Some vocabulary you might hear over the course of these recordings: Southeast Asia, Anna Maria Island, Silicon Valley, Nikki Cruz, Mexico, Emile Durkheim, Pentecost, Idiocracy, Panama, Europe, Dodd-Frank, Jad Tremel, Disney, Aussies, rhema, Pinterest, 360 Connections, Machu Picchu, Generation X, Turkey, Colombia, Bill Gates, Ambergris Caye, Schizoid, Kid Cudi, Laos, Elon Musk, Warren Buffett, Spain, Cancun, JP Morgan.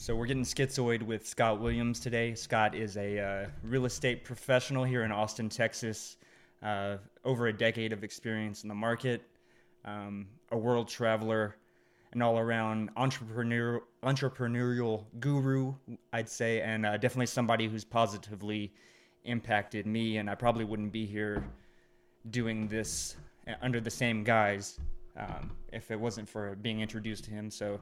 So we're getting schizoid with Scott Williams today. Scott is a real estate professional here in Austin, Texas. Over a decade of experience in the market, a world traveler, an all-around entrepreneurial guru, I'd say, and definitely somebody who's positively impacted me, and I probably wouldn't be here doing this under the same guise if it wasn't for being introduced to him. So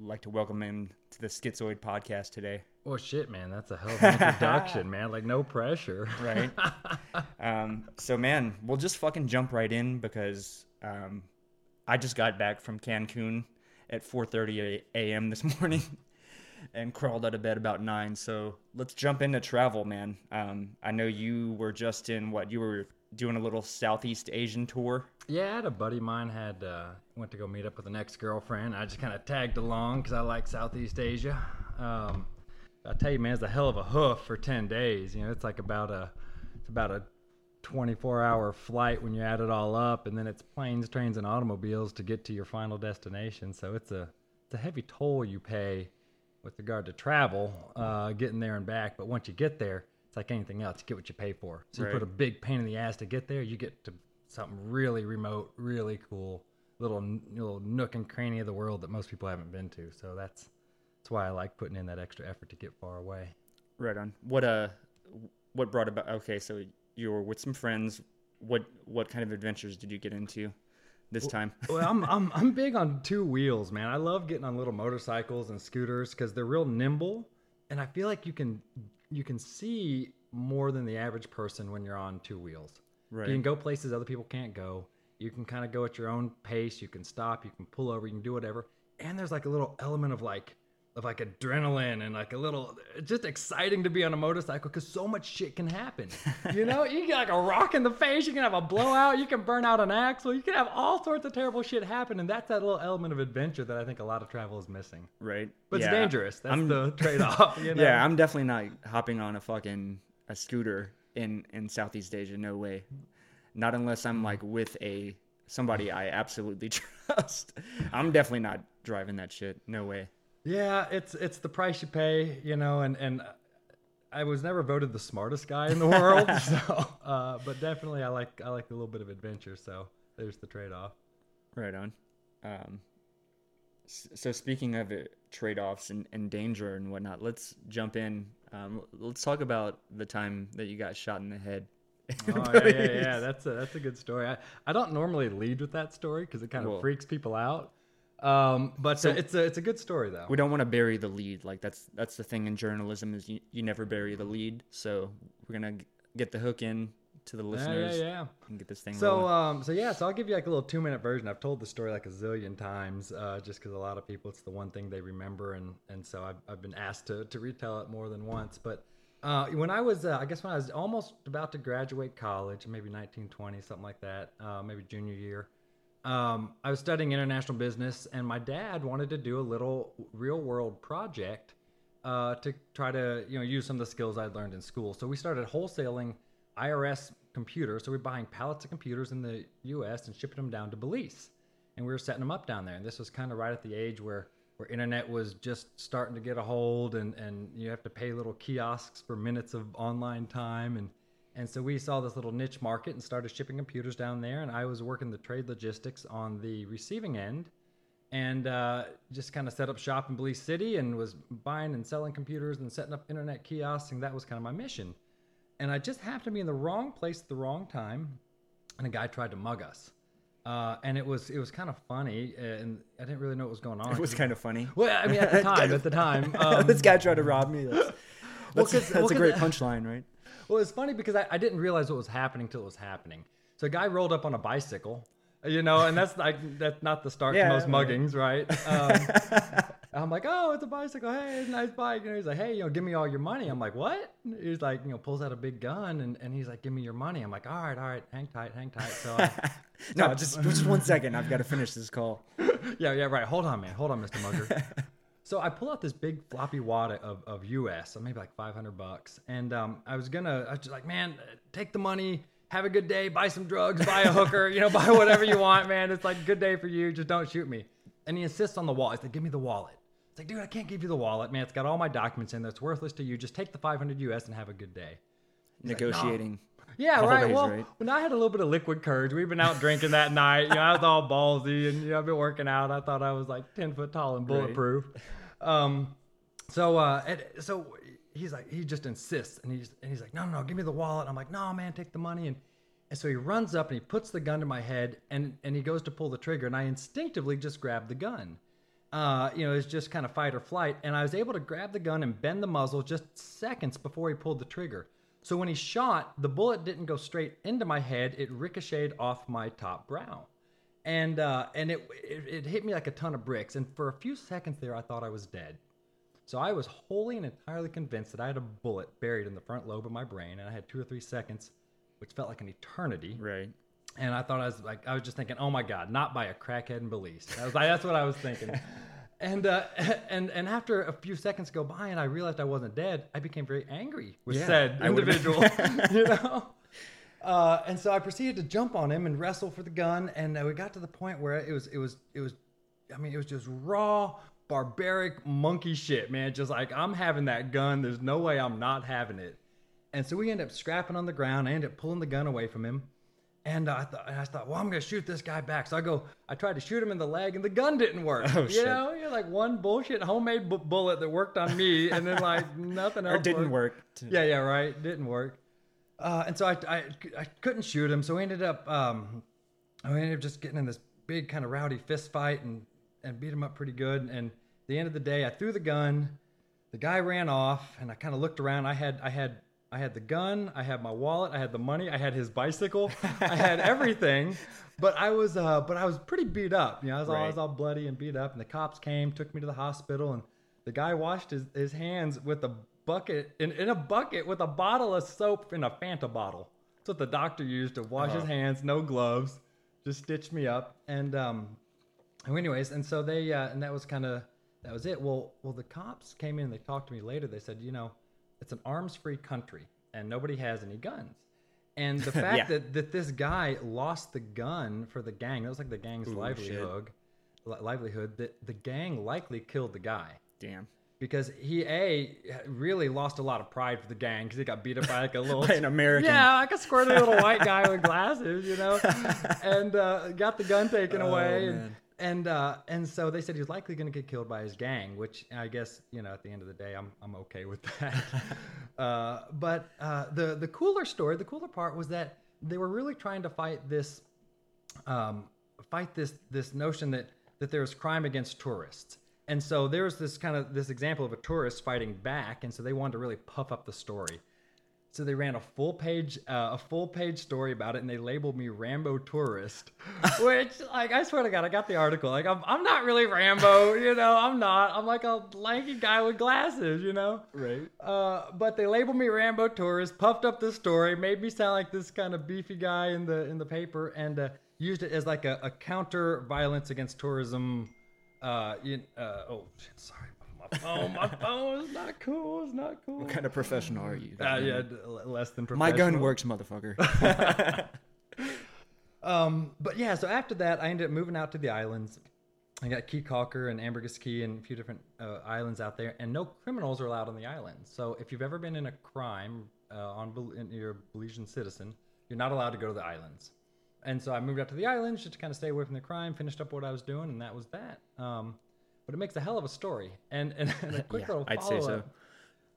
I'd like to welcome him to the Schizoid podcast today. Oh shit, man, that's a hell of an introduction, man. Like, no pressure. Right. So, man, we'll just fucking jump right in because I just got back from Cancun at 4:30 a.m. this morning and crawled out of bed about 9. So let's jump into travel, man. I know you were just in you were doing a little Southeast Asian tour. Yeah, I had a buddy of mine went to go meet up with an ex-girlfriend. I just kind of tagged along because I like Southeast Asia. I tell you, man, it's a hell of a hoof for 10 days. You know, it's like about a 24-hour flight when you add it all up, and then it's planes, trains, and automobiles to get to your final destination. So it's a heavy toll you pay with regard to travel, getting there and back. But once you get there, it's like anything else. You get what you pay for. So right. You put a big pain in the ass to get there, you get to something really remote, really cool, little nook and cranny of the world that most people haven't been to. So that's why I like putting in that extra effort to get far away. Right on. What brought about? Okay, so you were with some friends. What kind of adventures did you get into this time? Well, I'm big on two wheels, man. I love getting on little motorcycles and scooters because they're real nimble, and I feel like you can see more than the average person when you're on two wheels. Right. You can go places other people can't go. You can kind of go at your own pace. You can stop. You can pull over. You can do whatever. And there's like a little element of adrenaline and like a little, it's just exciting to be on a motorcycle because so much shit can happen. You know, you get like a rock in the face, you can have a blowout, you can burn out an axle, you can have all sorts of terrible shit happen. And that's that little element of adventure that I think a lot of travel is missing. Right. But It's dangerous. That's the trade-off. You know? Yeah, I'm definitely not hopping on a scooter in Southeast Asia. No way. Not unless I'm like with somebody I absolutely trust. I'm definitely not driving that shit. No way. Yeah, it's the price you pay, you know, and I was never voted the smartest guy in the world, but definitely I like a little bit of adventure, so there's the trade-off. Right on. So speaking of trade-offs and danger and whatnot, let's jump in. Let's talk about the time that you got shot in the head. Oh, yeah, that's a good story. I don't normally lead with that story because it kind of freaks people out. But so it's a good story though. We don't want to bury the lead. Like that's the thing in journalism is you never bury the lead. So we're going to get the hook in to the listeners and get this thing rolling. So I'll give you like a little 2-minute version. I've told the story like a zillion times, just cause a lot of people, it's the one thing they remember. And so I've been asked to retell it more than once, but, when I was, when I was almost about to graduate college, maybe 1920, something like that, maybe junior year. I was studying international business, and my dad wanted to do a little real-world project to try to, you know, use some of the skills I'd learned in school. So we started wholesaling IRS computers. So we were buying pallets of computers in the U.S. and shipping them down to Belize, and we were setting them up down there. And this was kind of right at the age where internet was just starting to get a hold, and you have to pay little kiosks for minutes of online time, And so we saw this little niche market and started shipping computers down there. And I was working the trade logistics on the receiving end and just kind of set up shop in Belize City and was buying and selling computers and setting up internet kiosks. And that was kind of my mission. And I just happened to be in the wrong place at the wrong time. And a guy tried to mug us. And it was kind of funny, and I didn't really know what was going on. It was kind of funny. Well, I mean, at the time. This guy tried to rob me. That's a great punchline, right? Well, it's funny because I didn't realize what was happening till it was happening. So a guy rolled up on a bicycle, you know, and that's not the start to most muggings, right? I'm like, oh, it's a bicycle. Hey, it's a nice bike. And he's like, hey, you know, give me all your money. I'm like, what? And he's like, you know, pulls out a big gun and he's like, give me your money. I'm like, all right, hang tight. So no, just 1 second. I've got to finish this call. yeah, right. Hold on, Mr. Mugger. So I pull out this big floppy wad of US, so maybe like $500. And I was just like, man, take the money, have a good day, buy some drugs, buy a hooker, you know, buy whatever you want, man. It's like, good day for you. Just don't shoot me. And he insists on the wallet. He's like, give me the wallet. It's like, dude, I can't give you the wallet, man. It's got all my documents in there. It's worthless to you. Just take the $500 US and have a good day. He's negotiating. Like, no. Yeah, right. Days, well, right? When I had a little bit of liquid courage, we've been out drinking that night. You know, I was all ballsy, and you know, I've been working out. I thought I was like 10 foot tall and bulletproof. Right. So he's like, he just insists, and he's like, no, give me the wallet. And I'm like, no, man, take the money. And so he runs up and he puts the gun to my head, and he goes to pull the trigger, and I instinctively just grab the gun. It's just kind of fight or flight, and I was able to grab the gun and bend the muzzle just seconds before he pulled the trigger. So when he shot, the bullet didn't go straight into my head. It ricocheted off my top brow. And it hit me like a ton of bricks. And for a few seconds there, I thought I was dead. So I was wholly and entirely convinced that I had a bullet buried in the front lobe of my brain. And I had 2 or 3 seconds, which felt like an eternity. Right. And I thought I was just thinking, oh my God, not by a crackhead in Belize. That's what I was thinking. And after a few seconds go by and I realized I wasn't dead, I became very angry with said individual, you know? And so I proceeded to jump on him and wrestle for the gun. And we got to the point where it was just raw, barbaric monkey shit, man. Just like, I'm having that gun. There's no way I'm not having it. And so we ended up scrapping on the ground. I ended up pulling the gun away from him. And I thought, well, I'm going to shoot this guy back. So I tried to shoot him in the leg, and the gun didn't work. Oh, you shit. Know, you're like one bullshit homemade bullet that worked on me, and then like nothing else. Or didn't work. Yeah, right. Didn't work. And so I couldn't shoot him. So we ended up just getting in this big kind of rowdy fist fight and beat him up pretty good. And at the end of the day, I threw the gun. The guy ran off, and I kind of looked around. I had the gun, I had my wallet, I had the money, I had his bicycle, I had everything, but I was pretty beat up. You know, I was all bloody and beat up, and the cops came, took me to the hospital, and the guy washed his hands with a bucket, in a bucket with a bottle of soap in a Fanta bottle. That's what the doctor used to wash his hands, no gloves, just stitched me up. And so they, and that was it. Well, the cops came in and they talked to me later. They said, you know, it's an arms-free country, and nobody has any guns. And the fact that this guy lost the gun for the gang, that was like the gang's livelihood, that the gang likely killed the guy. Damn. Because he, really lost a lot of pride for the gang because he got beat up by like a little... by an American. Yeah, like a squirty little white guy with glasses, you know? And got the gun taken away. Man. And so they said he was likely going to get killed by his gang, which I guess, you know, at the end of the day, I'm okay with that. But the cooler part was that they were really trying to fight this, this notion that there was crime against tourists. And so there was this example of a tourist fighting back. And so they wanted to really puff up the story. So they ran a full page story about it, and they labeled me Rambo Tourist, which, like, I swear to God, I got the article. Like, I'm not really Rambo, you know. I'm not. I'm like a lanky guy with glasses, you know. Right. But they labeled me Rambo Tourist, puffed up the story, made me sound like this kind of beefy guy in the paper, and used it as like a counter violence against tourism. My phone is not cool. It's not cool. What kind of professional are you? Less than professional. My gun works, motherfucker. So after that, I ended up moving out to the islands. I got Caye Caulker and Ambergris Caye and a few different islands out there, and no criminals are allowed on the island. So if you've ever been in a crime, you're a Belizean citizen, you're not allowed to go to the islands. And so I moved out to the islands just to kind of stay away from the crime, finished up what I was doing, and that was that. But it makes a hell of a story. And a quick little follow-up. I'd say so.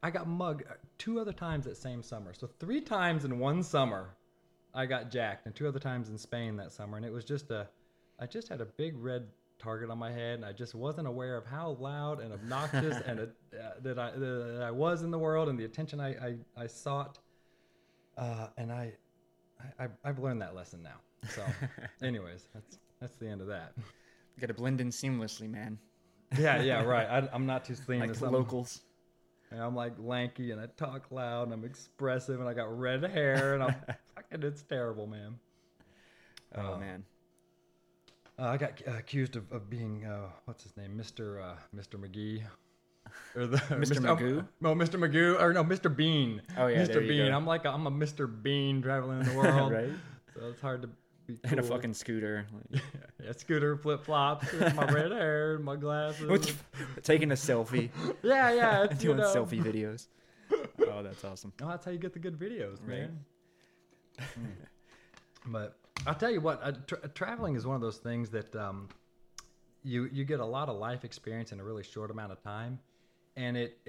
I got mugged 2 other times that same summer. So 3 times in one summer, I got jacked, and 2 other times in Spain that summer. And it was just I just had a big red target on my head, and I just wasn't aware of how loud and obnoxious that I was in the world and the attention I sought. And I've learned that lesson now. So, anyways, that's the end of that. You got to blend in seamlessly, man. Yeah, right. I'm not too slim. Like the locals. I'm like lanky, and I talk loud, and I'm expressive, and I got red hair, and I'm fucking, it's terrible, man. Oh, man. I got accused of being, what's his name? Mr. McGee. Or Mr. Magoo? No, Mr. Magoo. Or no, Mr. Bean. Oh, yeah, Mr. Bean. I'm like, I'm a Mr. Bean traveling in the world. Right? So it's hard to be cool. And a fucking scooter. Yeah, scooter, flip-flops, my red hair, my glasses. Taking a selfie. Yeah. It's, doing selfie videos. Oh, that's awesome. Oh, that's how you get the good videos, man. Right? But I'll tell you what, traveling is one of those things that you get a lot of life experience in a really short amount of time. And it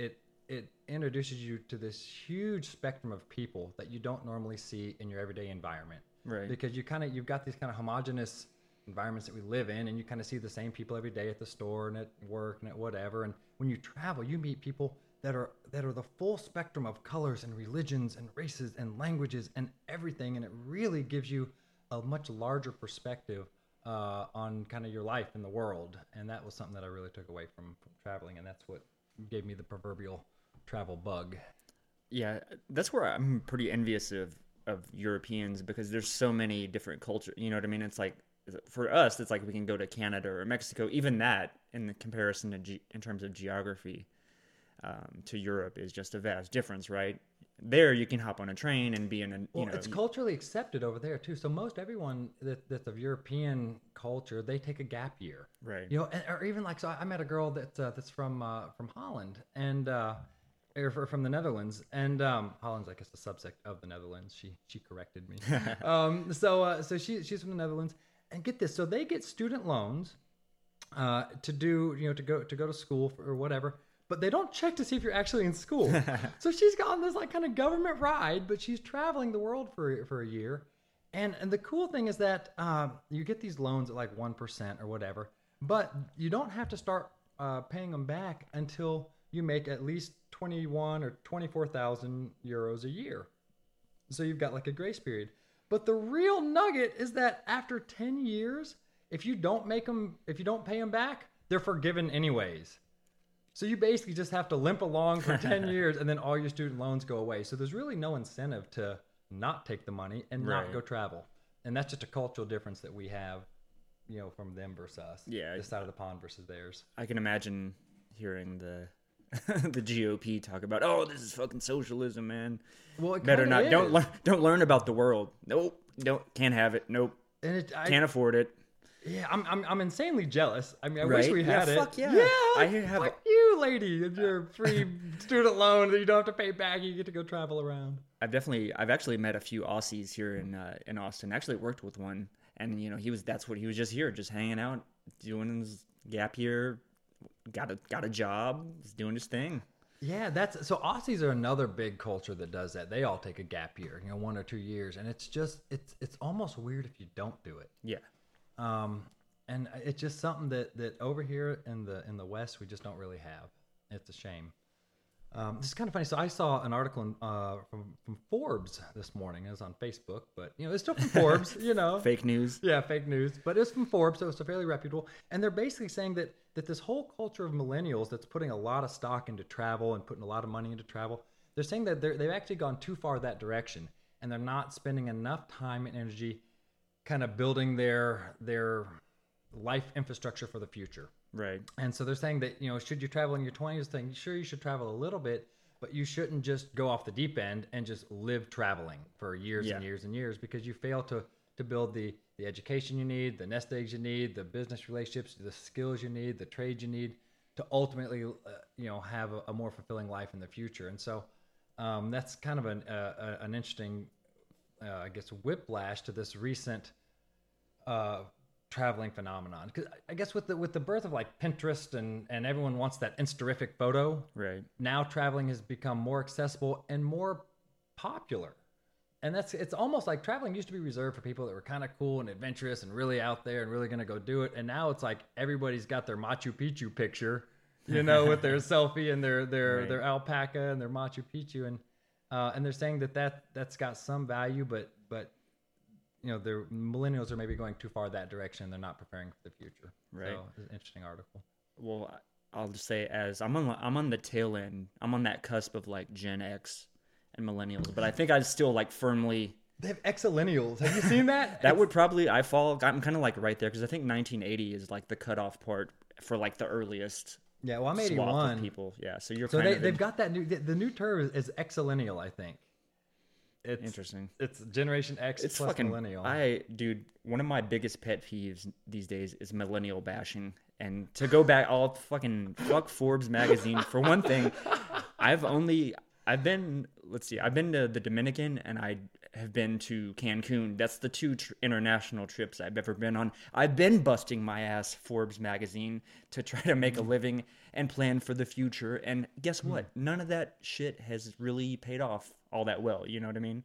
introduces you to this huge spectrum of people that you don't normally see in your everyday environment. Right. Because you've got these kind of homogenous environments that we live in, and you kind of see the same people every day at the store and at work and at whatever. And when you travel, you meet people that are the full spectrum of colors and religions and races and languages and everything. And it really gives you a much larger perspective on kind of your life in the world. And that was something that I really took away from traveling. And that's what gave me the proverbial travel bug. Yeah, that's where I'm pretty envious of Europeans, because there's so many different cultures. You know what I mean? It's like, for us, it's like we can go to Canada or Mexico. Even that, in the comparison to in terms of geography, to Europe is just a vast difference, right? There you can hop on a train and be in a, it's culturally accepted over there too. So most everyone that's of European culture, they take a gap year, right? Or even like, so I met a girl that's from Holland or from the Netherlands, and Holland's, I guess, a subsect of the Netherlands. She corrected me. So she's from the Netherlands, and get this, so they get student loans to go to school or whatever. But they don't check to see if you're actually in school. So she's got on this like kind of government ride, but she's traveling the world for a year. And the cool thing is that you get these loans at like 1% or whatever, but you don't have to start paying them back until you make at least 21 or 24,000 euros a year. So you've got like a grace period. But the real nugget is that after 10 years, if you don't pay them back, they're forgiven anyways. So you basically just have to limp along for 10 years, and then all your student loans go away. So there's really no incentive to not take the money and not go travel. And that's just a cultural difference that we have, from them versus us. Yeah. This side of the pond versus theirs. I can imagine hearing the the GOP talk about, oh, this is fucking socialism, man. Well, it better not. Is. Don't learn about the world. Nope. Can't have it. Nope. And can't afford it. Yeah, I'm insanely jealous. I mean, I wish we had it. Fuck yeah. Fuck you, lady, and your free student loan that you don't have to pay back. You get to go travel around. I've actually met a few Aussies here in Austin. Actually worked with one, and he was just here, just hanging out, doing his gap year, got a job, was doing his thing. Yeah, so Aussies are another big culture that does that. They all take a gap year, 1 or 2 years, and it's just it's almost weird if you don't do it. Yeah. And it's just something that over here in the West, we just don't really have. It's a shame. This is kind of funny. So I saw an article from Forbes this morning. It was on Facebook, but it's still from Forbes, Fake news. Yeah, fake news. But it's from Forbes, so it's fairly reputable. And they're basically saying that this whole culture of millennials that's putting a lot of stock into travel and putting a lot of money into travel, they're saying that they've actually gone too far that direction, and they're not spending enough time and energy kind of building their life infrastructure for the future. Right. And so they're saying that, should you travel in your 20s, sure, you should travel a little bit, but you shouldn't just go off the deep end and just live traveling for years and years and years, because you fail to build the education you need, the nest eggs you need, the business relationships, the skills you need, the trades you need to ultimately, have a more fulfilling life in the future. And so that's kind of an interesting I guess whiplash to this recent traveling phenomenon, because I guess with the birth of like Pinterest and everyone wants that Instagrammific photo. Right. Now traveling has become more accessible and more popular, and it's almost like traveling used to be reserved for people that were kind of cool and adventurous and really out there and really going to go do it. And now it's like everybody's got their Machu Picchu picture, with their selfie and their alpaca and their Machu Picchu and they're saying that's got some value, but the millennials are maybe going too far that direction. They're not preparing for the future. Right. So it's an interesting article. Well, I'll just say I'm on the tail end. I'm on that cusp of like Gen X and millennials, but I think I still like firmly. They have Xennials. Have you seen that? I'm kind of like right there, because I think 1980 is like the cutoff part for like the earliest. Yeah, well, I'm 81. People. Yeah, so they've got that new term is Xennial, I think. It's interesting. It's Generation X, it's plus fucking millennial. Dude, one of my biggest pet peeves these days is millennial bashing. And to go back, I'll fucking fuck Forbes magazine for one thing. I've been to the Dominican and I have been to Cancun. That's the two international trips I've ever been on. I've been busting my ass Forbes magazine to try to make a living and plan for the future. And guess what? None of that shit has really paid off all that well. You know what I mean?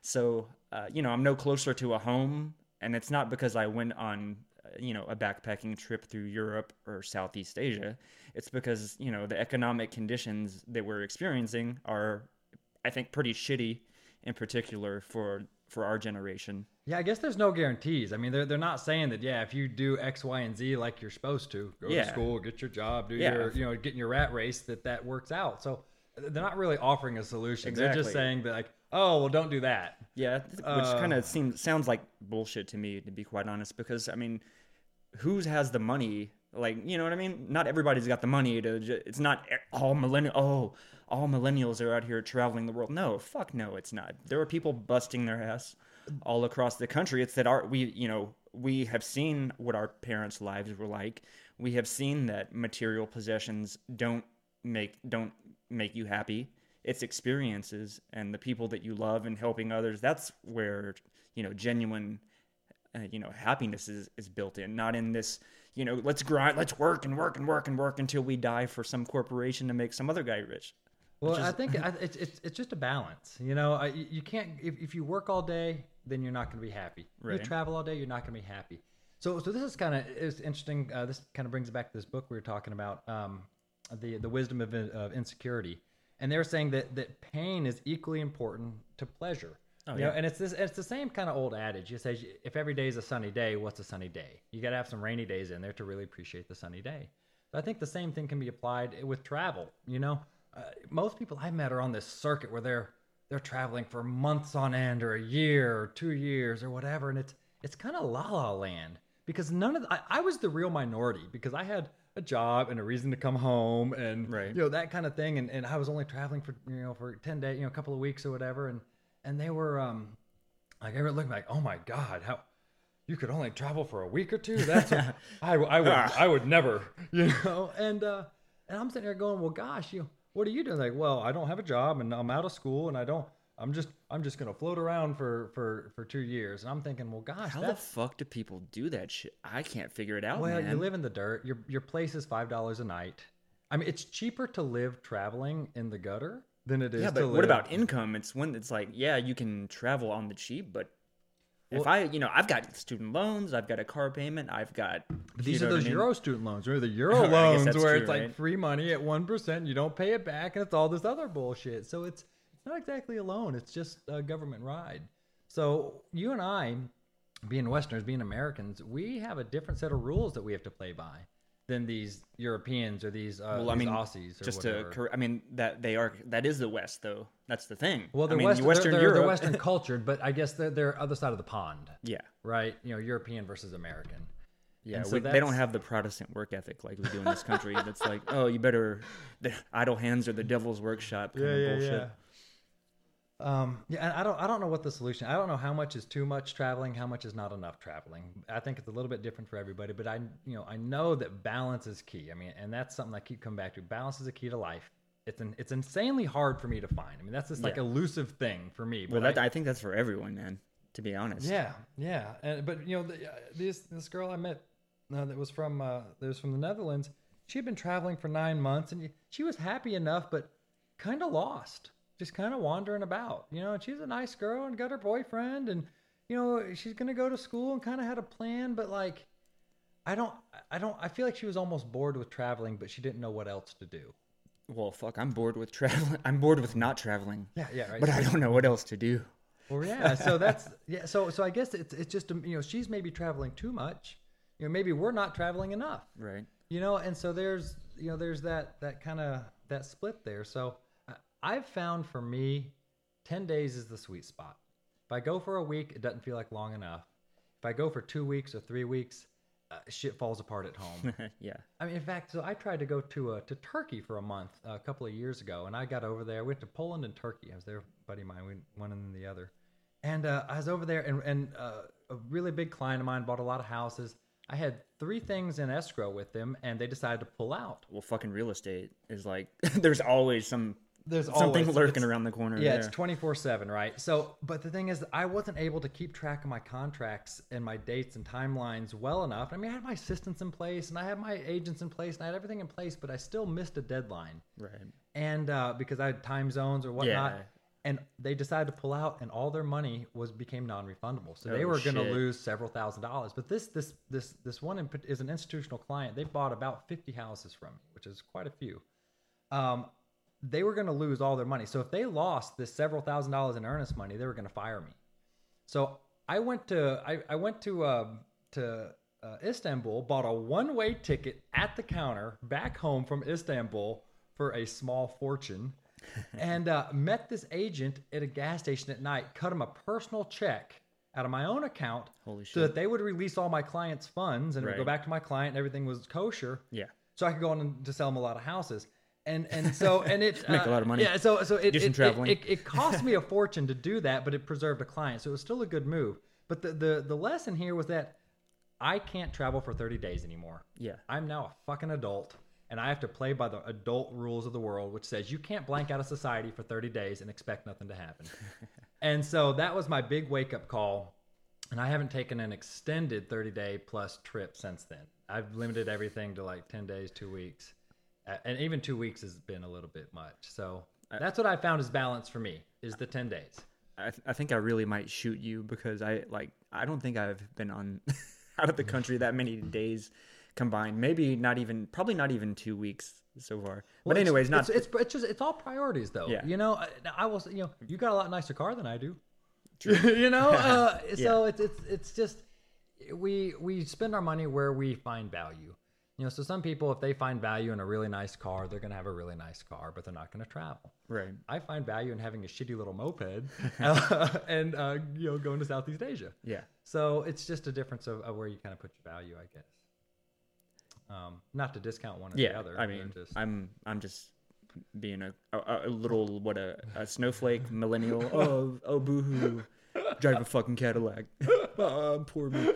So, I'm no closer to a home, and it's not because I went on, a backpacking trip through Europe or Southeast Asia. It's because, the economic conditions that we're experiencing are, I think, pretty shitty, in particular for our generation. Yeah, I guess there's no guarantees. I mean, they're not saying that, yeah, if you do X, Y, and Z like you're supposed to, go to school, get your job, do your, get in your rat race, that works out. So they're not really offering a solution. Exactly. They're just saying that, like, oh, well, don't do that. Yeah, which kind of sounds like bullshit to me, to be quite honest, because, I mean, who has the money? Like, you know what I mean? Not everybody's got the money it's not all millennial. Oh, all millennials are out here traveling the world. No, fuck no, it's not. There are people busting their ass all across the country. It's that we have seen what our parents' lives were like. We have seen that material possessions don't make you happy. It's experiences and the people that you love and helping others. That's where, genuine, happiness is built in, not in this, let's grind, let's work and work and work and work until we die for some corporation to make some other guy rich. Well, I think it's just a balance. You can't, if you work all day, then you're not going to be happy. Right. You travel all day, you're not going to be happy. So this is it's interesting. This kind of brings it back to this book we were talking about, the wisdom of insecurity. And they were saying that pain is equally important to pleasure. Oh, yeah. And it's the same kind of old adage. It says, if every day is a sunny day, what's a sunny day? You got to have some rainy days in there to really appreciate the sunny day. But I think the same thing can be applied with travel. Most people I met are on this circuit where they're traveling for months on end, or a year, or 2 years, or whatever, and it's kind of la la land, because I was the real minority, because I had a job and a reason to come home, and that kind of thing, and I was only traveling for for 10 days, a couple of weeks or whatever, and they were like, everyone looked like, oh my God, how you could only travel for a week or two? That's what, I would never, and I'm sitting there going, well, gosh, what are you doing? Like, well, I don't have a job and I'm out of school and I'm just going to float around for 2 years. And I'm thinking, well, gosh, how the fuck do people do that shit? I can't figure it out. Well, man, you live in the dirt. Your place is $5 a night. I mean, it's cheaper to live traveling in the gutter than it is to live. Yeah, but what about income? It's when it's like, yeah, you can travel on the cheap, but if I've got student loans, I've got a car payment, I've got... These are those Euro student loans, or the Euro loans, where it's like free money at 1%, you don't pay it back, and it's all this other bullshit. So it's not exactly a loan, it's just a government ride. So you and I, being Westerners, being Americans, we have a different set of rules that we have to play by than these Europeans or these Aussies or just whatever. That is the West, though. That's the thing. Well, they're Western cultured, but I guess they're other side of the pond. Yeah. Right? European versus American. Yeah, so they don't have the Protestant work ethic like we do in this country. That's like, oh, you better, the idle hands are the devil's workshop kind of bullshit. Yeah. And I don't know what the solution. I don't know how much is too much traveling, how much is not enough traveling. I think it's a little bit different for everybody, but I know that balance is key. I mean, and that's something I keep coming back to. Balance is a key to life. It's insanely hard for me to find. I mean, that's this elusive thing for me. But well, I think that's for everyone, man. To be honest. Yeah. This girl I met that was from the Netherlands. She had been traveling for 9 months, and she was happy enough, but kind of lost, just kind of wandering about. And she's a nice girl and got her boyfriend, and she's gonna go to school and kind of had a plan, but like, I feel like she was almost bored with traveling, but she didn't know what else to do. Well, fuck, I'm bored with traveling. I'm bored with not traveling. Yeah, right. But I don't know what else to do. Well, yeah. So that's So I guess it's just she's maybe traveling too much. Maybe we're not traveling enough. Right. And so there's that kind of that split there. So I've found for me, 10 days is the sweet spot. If I go for a week, it doesn't feel like long enough. If I go for 2 weeks or 3 weeks, shit falls apart at home. Yeah. I mean, in fact, so I tried to go to Turkey for a month a couple of years ago, and I got over there. I went to Poland and Turkey. I was there with a buddy of mine. We went one and the other. And I was over there, and a really big client of mine bought a lot of houses. I had 3 things in escrow with them, and they decided to pull out. Well, fucking real estate is like, there's always something lurking around the corner. Yeah, there. It's 24/7, right? So, but the thing is, I wasn't able to keep track of my contracts and my dates and timelines well enough. I mean, I had my assistants in place, and I had my agents in place, and I had everything in place, but I still missed a deadline. Right. And because I had time zones or whatnot. Yeah. And they decided to pull out, and all their money became non-refundable. So they were going to lose several $1,000s. But this one is an institutional client. They bought about 50 houses from me, which is quite a few. They were going to lose all their money. So if they lost this several $1,000s in earnest money, they were going to fire me. So I went to Istanbul, bought a one-way ticket at the counter back home from Istanbul for a small fortune. And met this agent at a gas station at night, cut him a personal check out of my own account so that they would release all my clients' funds and it would go back to my client and everything was kosher. Yeah. So I could go on to sell them a lot of houses. And so, and it make a lot of money. Yeah. So it cost me a fortune to do that, but it preserved a client. So it was still a good move. But the lesson here was that I can't travel for 30 days anymore. Yeah. I'm now a fucking adult. And I have to play by the adult rules of the world, which says you can't blank out of society for 30 days and expect nothing to happen. And so that was my big wake-up call. And I haven't taken an extended 30-day-plus trip since then. I've limited everything to like 10 days, 2 weeks. And even 2 weeks has been a little bit much. So that's what I found is balance for me, is the 10 days. I think I really might shoot you because I don't think I've been out of the country that many days combined, probably not even 2 weeks so far. Well, but anyways, it's all priorities though. Yeah. You know, I will say, you know, you got a lot nicer car than I do. True. You know, yeah. So it's just we spend our money where we find value. You know, so some people, if they find value in a really nice car, they're going to have a really nice car, but they're not going to travel. Right. I find value in having a shitty little moped and you know, going to Southeast Asia. Yeah. So it's just a difference of where you kind of put your value, I guess. Not to discount one or the other. I mean, I'm just being a snowflake millennial. Oh boohoo, drive a fucking Cadillac. Poor me.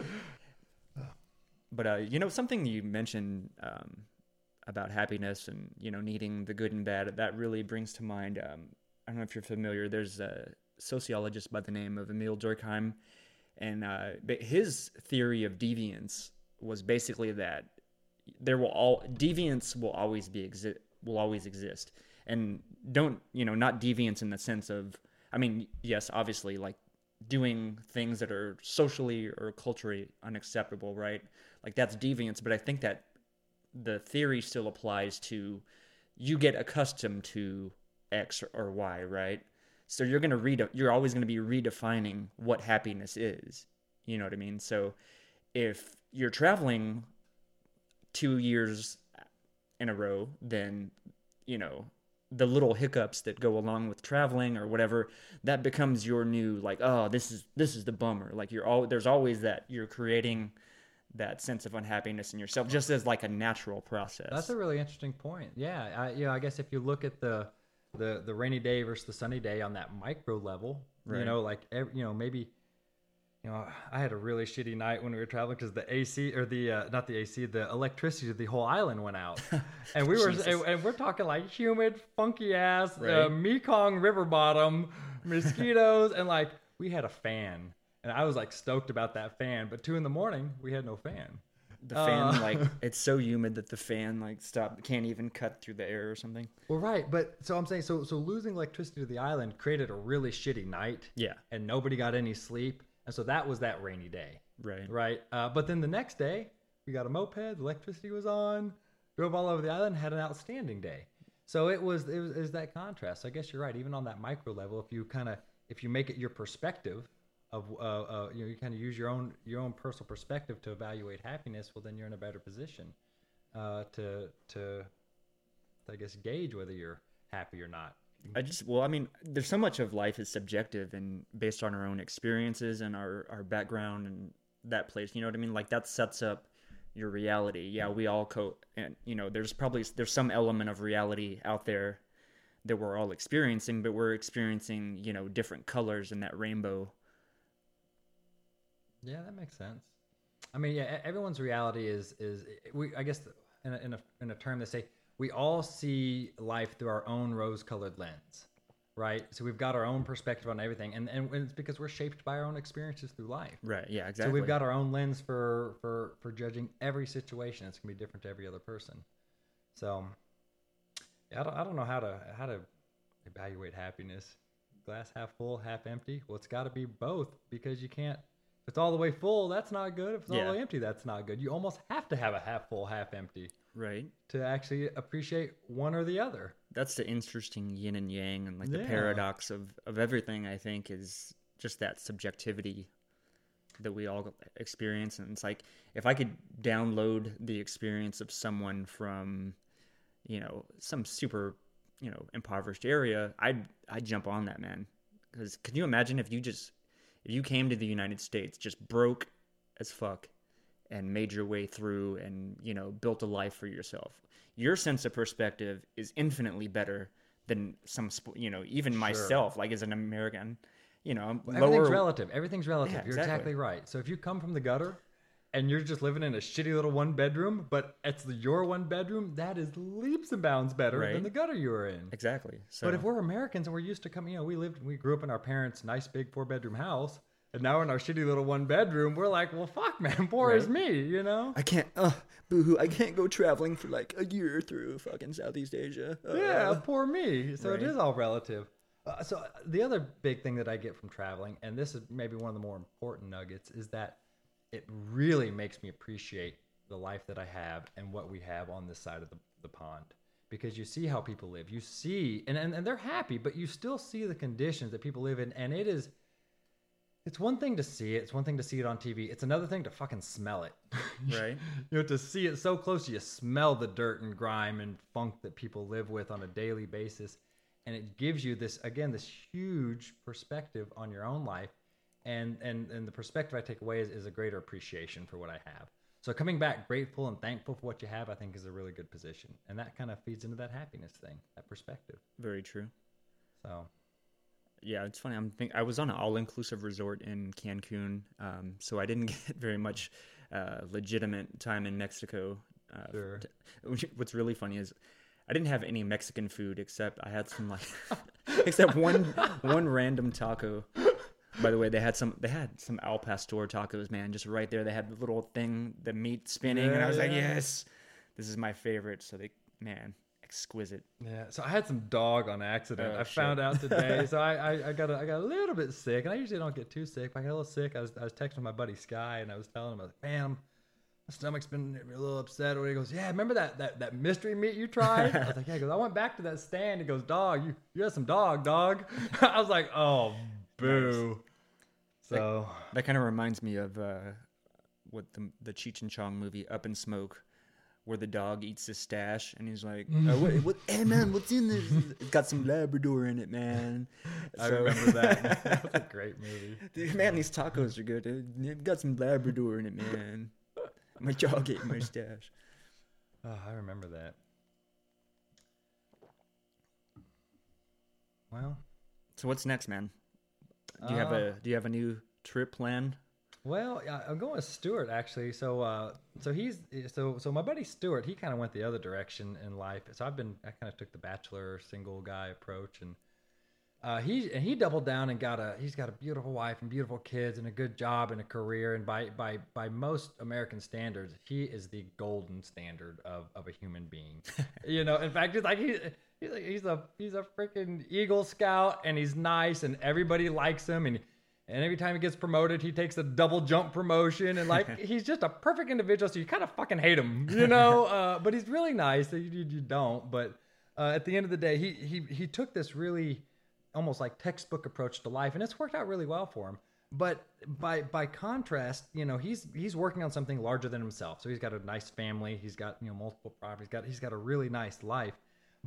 But you know, something you mentioned about happiness and, you know, needing the good and bad, that really brings to mind. I don't know if you're familiar. There's a sociologist by the name of Emile Durkheim, and his theory of deviance was basically that deviance will always exist, and don't, you know, not deviance in the sense of, I mean, yes, obviously, like doing things that are socially or culturally unacceptable, right? Like that's deviance, but I think that the theory still applies to, you get accustomed to X or Y, right? So you're always going to be redefining what happiness is. You know what I mean? So if you're traveling 2 years in a row, then, you know, the little hiccups that go along with traveling or whatever, that becomes your new, like, oh, this is the bummer. Like there's always that, you're creating that sense of unhappiness in yourself, just as like a natural process. That's a really interesting point. Yeah. I guess if you look at the rainy day versus the sunny day on that micro level, right. You know, like, you know, maybe, you know, I had a really shitty night when we were traveling because the electricity of the whole island went out, and we were and we're talking like humid, funky ass Mekong river bottom, mosquitoes, and like we had a fan, and I was like stoked about that fan, but 2 a.m. we had no fan. The fan, like, it's so humid that the fan, like, can't even cut through the air or something. Well, right, but so I'm saying, so losing electricity to the island created a really shitty night. Yeah, and nobody got any sleep. And so that was that rainy day. Right. Right. But then the next day, we got a moped, electricity was on, drove all over the island, had an outstanding day. So it was that contrast. I guess you're right. Even on that micro level, if you make it your perspective of, you know, you kind of use your own personal perspective to evaluate happiness. Well, then you're in a better position to I guess, gauge whether you're happy or not. There's so much of life is subjective and based on our own experiences and our background and that place, you know what I mean? Like that sets up your reality. Yeah, we all and you know, there's some element of reality out there that we're all experiencing, but we're experiencing, you know, different colors in that rainbow. Yeah, that makes sense. I mean, yeah, everyone's reality is we, I guess in a term they say, we all see life through our own rose-colored lens, right? So we've got our own perspective on everything, and it's because we're shaped by our own experiences through life. Right, yeah, exactly. So we've got our own lens for judging every situation. It's going to be different to every other person. So yeah, I don't know how to evaluate happiness. Glass half full, half empty? Well, it's got to be both, because you can't. If it's all the way full, that's not good. If it's all the way empty, that's not good. You almost have to have a half full, half empty. Right. To actually appreciate one or the other. That's the interesting yin and yang, and like the paradox of everything, I think, is just that subjectivity that we all experience. And it's like, if I could download the experience of someone from, you know, some super, you know, impoverished area, I'd jump on that, man. Because could you imagine if you came to the United States just broke as fuck and made your way through and, you know, built a life for yourself? Your sense of perspective is infinitely better than some, you know, even myself, like as an American, you know. Everything's relative. Yeah, you're exactly right. So if you come from the gutter and you're just living in a shitty little one bedroom, but it's your one bedroom, that is leaps and bounds better than the gutter you were in. Exactly. So, but if we're Americans and we're used to coming, you know, we grew up in our parents' nice big 4-bedroom house, and now we're in our shitty little 1-bedroom, we're like, well, fuck, man, poor is me, you know? I can't, boohoo, I can't go traveling for like a year through fucking Southeast Asia. Yeah, poor me. So it is all relative. So the other big thing that I get from traveling, and this is maybe one of the more important nuggets, is that it really makes me appreciate the life that I have and what we have on this side of the pond, because you see how people live. You see, and they're happy, but you still see the conditions that people live in. And it's one thing to see it. It's one thing to see it on TV. It's another thing to fucking smell it, right? You know, to see it so close, you smell the dirt and grime and funk that people live with on a daily basis. And it gives you this huge perspective on your own life. And the perspective I take away is a greater appreciation for what I have. So coming back grateful and thankful for what you have, I think, is a really good position. And that kind of feeds into that happiness thing, that perspective. Very true. So, yeah, it's funny. I was on an all-inclusive resort in Cancun, so I didn't get very much legitimate time in Mexico. What's really funny is I didn't have any Mexican food, except I had some except one random taco. By the way, they had some al pastor tacos, man, just right there. They had the little thing, the meat spinning, and I was like, yes, this is my favorite. So exquisite. Yeah. So I had some dog on accident. I found out today. So I got a little bit sick, and I usually don't get too sick, but I got a little sick. I was texting my buddy Sky, and I was telling him, I was like, man, my stomach's been a little upset. He goes, yeah, remember that mystery meat you tried? I was like, yeah. He goes, I went back to that stand. He goes, dog, you had some dog. I was like, oh, boo. Nice. So that kind of reminds me of what the Cheech and Chong movie Up in Smoke, where the dog eats his stash and he's like, hey man, what's in this? It's got some Labrador in it, man. I remember that. That's a great movie. Dude, man, these tacos are good. They've got some Labrador in it, man. My dog ate my stash. Oh, I remember that. Well, so what's next, man? Do you have a new trip plan? Well, I'm going with Stuart actually. So my buddy Stuart, he kind of went the other direction in life. So I kind of took the bachelor single guy approach, and he doubled down and he's got a beautiful wife and beautiful kids and a good job and a career. And by most American standards, he is the golden standard of a human being. You know, in fact, it's like he's a freaking Eagle Scout, and he's nice, and everybody likes him, and every time he gets promoted, he takes a double jump promotion, and like he's just a perfect individual. So you kind of fucking hate him, you know. But he's really nice. So you don't. But at the end of the day, he took this really almost like textbook approach to life, and it's worked out really well for him. But by contrast, you know, he's working on something larger than himself. So he's got a nice family. He's got, you know, multiple properties. He's got a really nice life.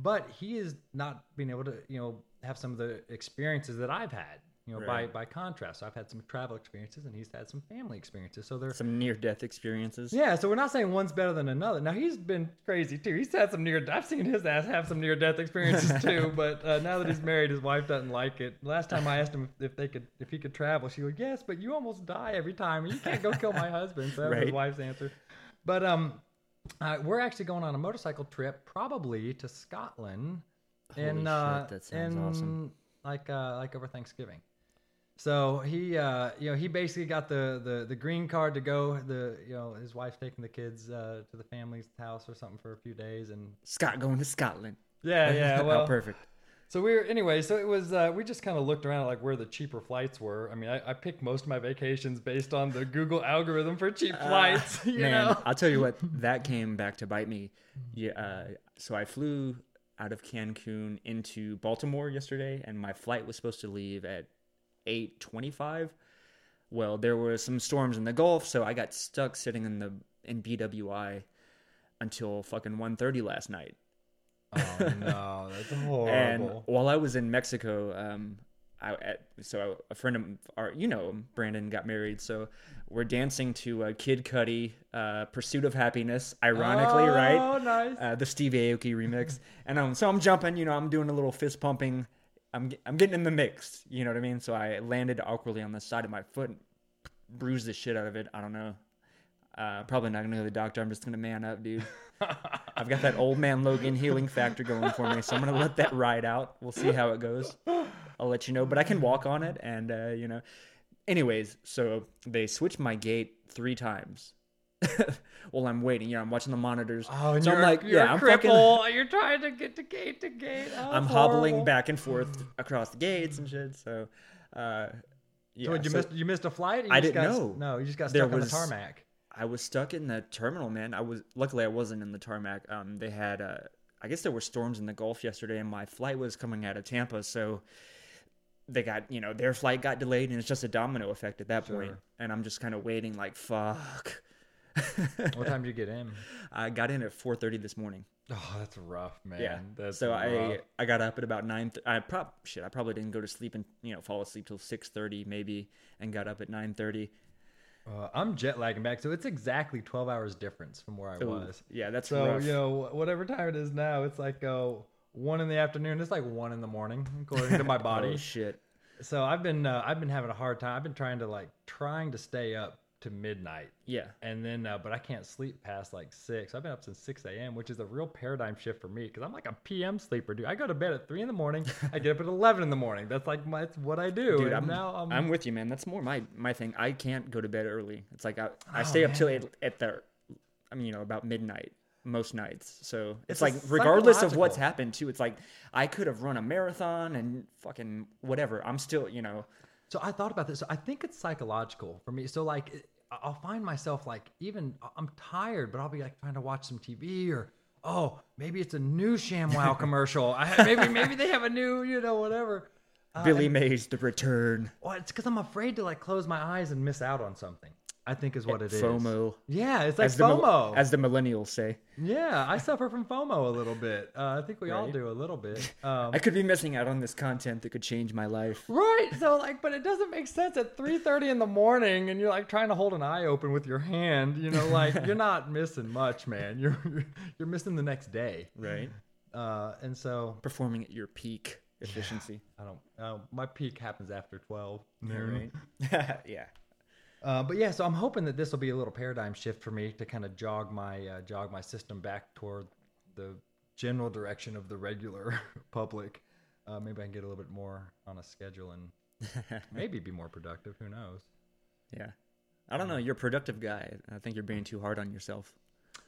But he is not being able to, you know, have some of the experiences that I've had. you know, right. by contrast. So I've had some travel experiences and he's had some family experiences. So there's some near death experiences. Yeah. So we're not saying one's better than another. Now he's been crazy too. He's had some near, I've seen his ass have some near death experiences too, but now that he's married, his wife doesn't like it. Last time I asked him if he could travel, she would, yes, but you almost die every time. You can't go kill my husband. So that was right. his wife's answer. But, we're actually going on a motorcycle trip, probably to Scotland. Holy shit, that sounds awesome. Like over Thanksgiving. So he, you know, he basically got the green card to go. His wife's taking the kids to the family's house or something for a few days, and Scott going to Scotland. Yeah, yeah. Well, how perfect. So it was, we just kind of looked around at like where the cheaper flights were. I mean, I picked most of my vacations based on the Google algorithm for cheap flights, you know? I'll tell you what, that came back to bite me. Yeah, so I flew out of Cancun into Baltimore yesterday, and my flight was supposed to leave at 8:25. Well, there were some storms in the Gulf, so I got stuck sitting in BWI until fucking 1:30 last night. Oh no, that's horrible. And while I was in Mexico, a friend of our, you know, Brandon got married, so we're dancing to Kid Cudi, "Pursuit of Happiness," ironically, right? Oh, nice. The Steve Aoki remix, and so I'm jumping, you know, I'm doing a little fist pumping, I'm getting in the mix, you know what I mean? So I landed awkwardly on the side of my foot, bruised the shit out of it. I don't know. Probably not gonna go to the doctor. I'm just gonna man up, dude. I've got that old man Logan healing factor going for me, so I'm gonna let that ride out. We'll see how it goes. I'll let you know, but I can walk on it, and you know. Anyways, so they switched my gait 3 times. Well, I'm waiting. Yeah, I'm watching the monitors. Oh, and so I'm like, yeah, I'm fucking. You're trying to get to gate to gate. Oh, I'm hobbling back and forth across the gates and shit. So, yeah. So you missed a flight? I didn't know. No, you just got stuck on the tarmac. I was stuck in the terminal, man. Luckily I wasn't in the tarmac. They had, I guess there were storms in the Gulf yesterday, and my flight was coming out of Tampa, so they got, you know, their flight got delayed, and it's just a domino effect at that point. And I'm just kind of waiting, like, fuck. What time did you get in? I got in at 4:30 this morning. Oh, that's rough, man. Yeah. That's so rough. I got up at about 9. I probably didn't go to sleep and fall asleep till 6:30 maybe, and got up at 9:30. I'm jet lagging back, so it's exactly 12 hours difference from where I was. Yeah, that's so rough. Whatever time it is now, it's like 1 in the afternoon. It's like 1 in the morning, according to my body. Oh shit! So I've been having a hard time. I've been trying to stay up to midnight. Yeah, and then but I can't sleep past like 6. I've been up since 6 a.m., which is a real paradigm shift for me because I'm like a PM sleeper, dude. I go to bed at 3 in the morning. I get up at 11 in the morning. That's like that's what I do. Dude, I'm with you, man. That's more my thing. I can't go to bed early. It's like I stay up till about midnight most nights. So it's like regardless of what's happened too. It's like I could have run a marathon and fucking whatever. I'm still So I thought about this. So I think it's psychological for me. So like I'll find myself like even I'm tired, but I'll be like trying to watch some TV or maybe it's a new ShamWow commercial. Maybe they have a new whatever. Billy Mays The Return. Well, it's because I'm afraid to like close my eyes and miss out on something. I think is what it is. FOMO. Yeah, it's like FOMO. As the millennials say. Yeah, I suffer from FOMO a little bit. I think we all do a little bit. I could be missing out on this content that could change my life. Right. So but it doesn't make sense at 3:30 in the morning and you're like trying to hold an eye open with your hand, you're not missing much, man. You're missing the next day. Right. And so performing at your peak efficiency. I don't my peak happens after 12. Right. Yeah. But yeah, so I'm hoping that this will be a little paradigm shift for me to kind of jog my system back toward the general direction of the regular public. Maybe I can get a little bit more on a schedule and maybe be more productive. Who knows? Yeah. I don't know. You're a productive guy. I think you're being too hard on yourself.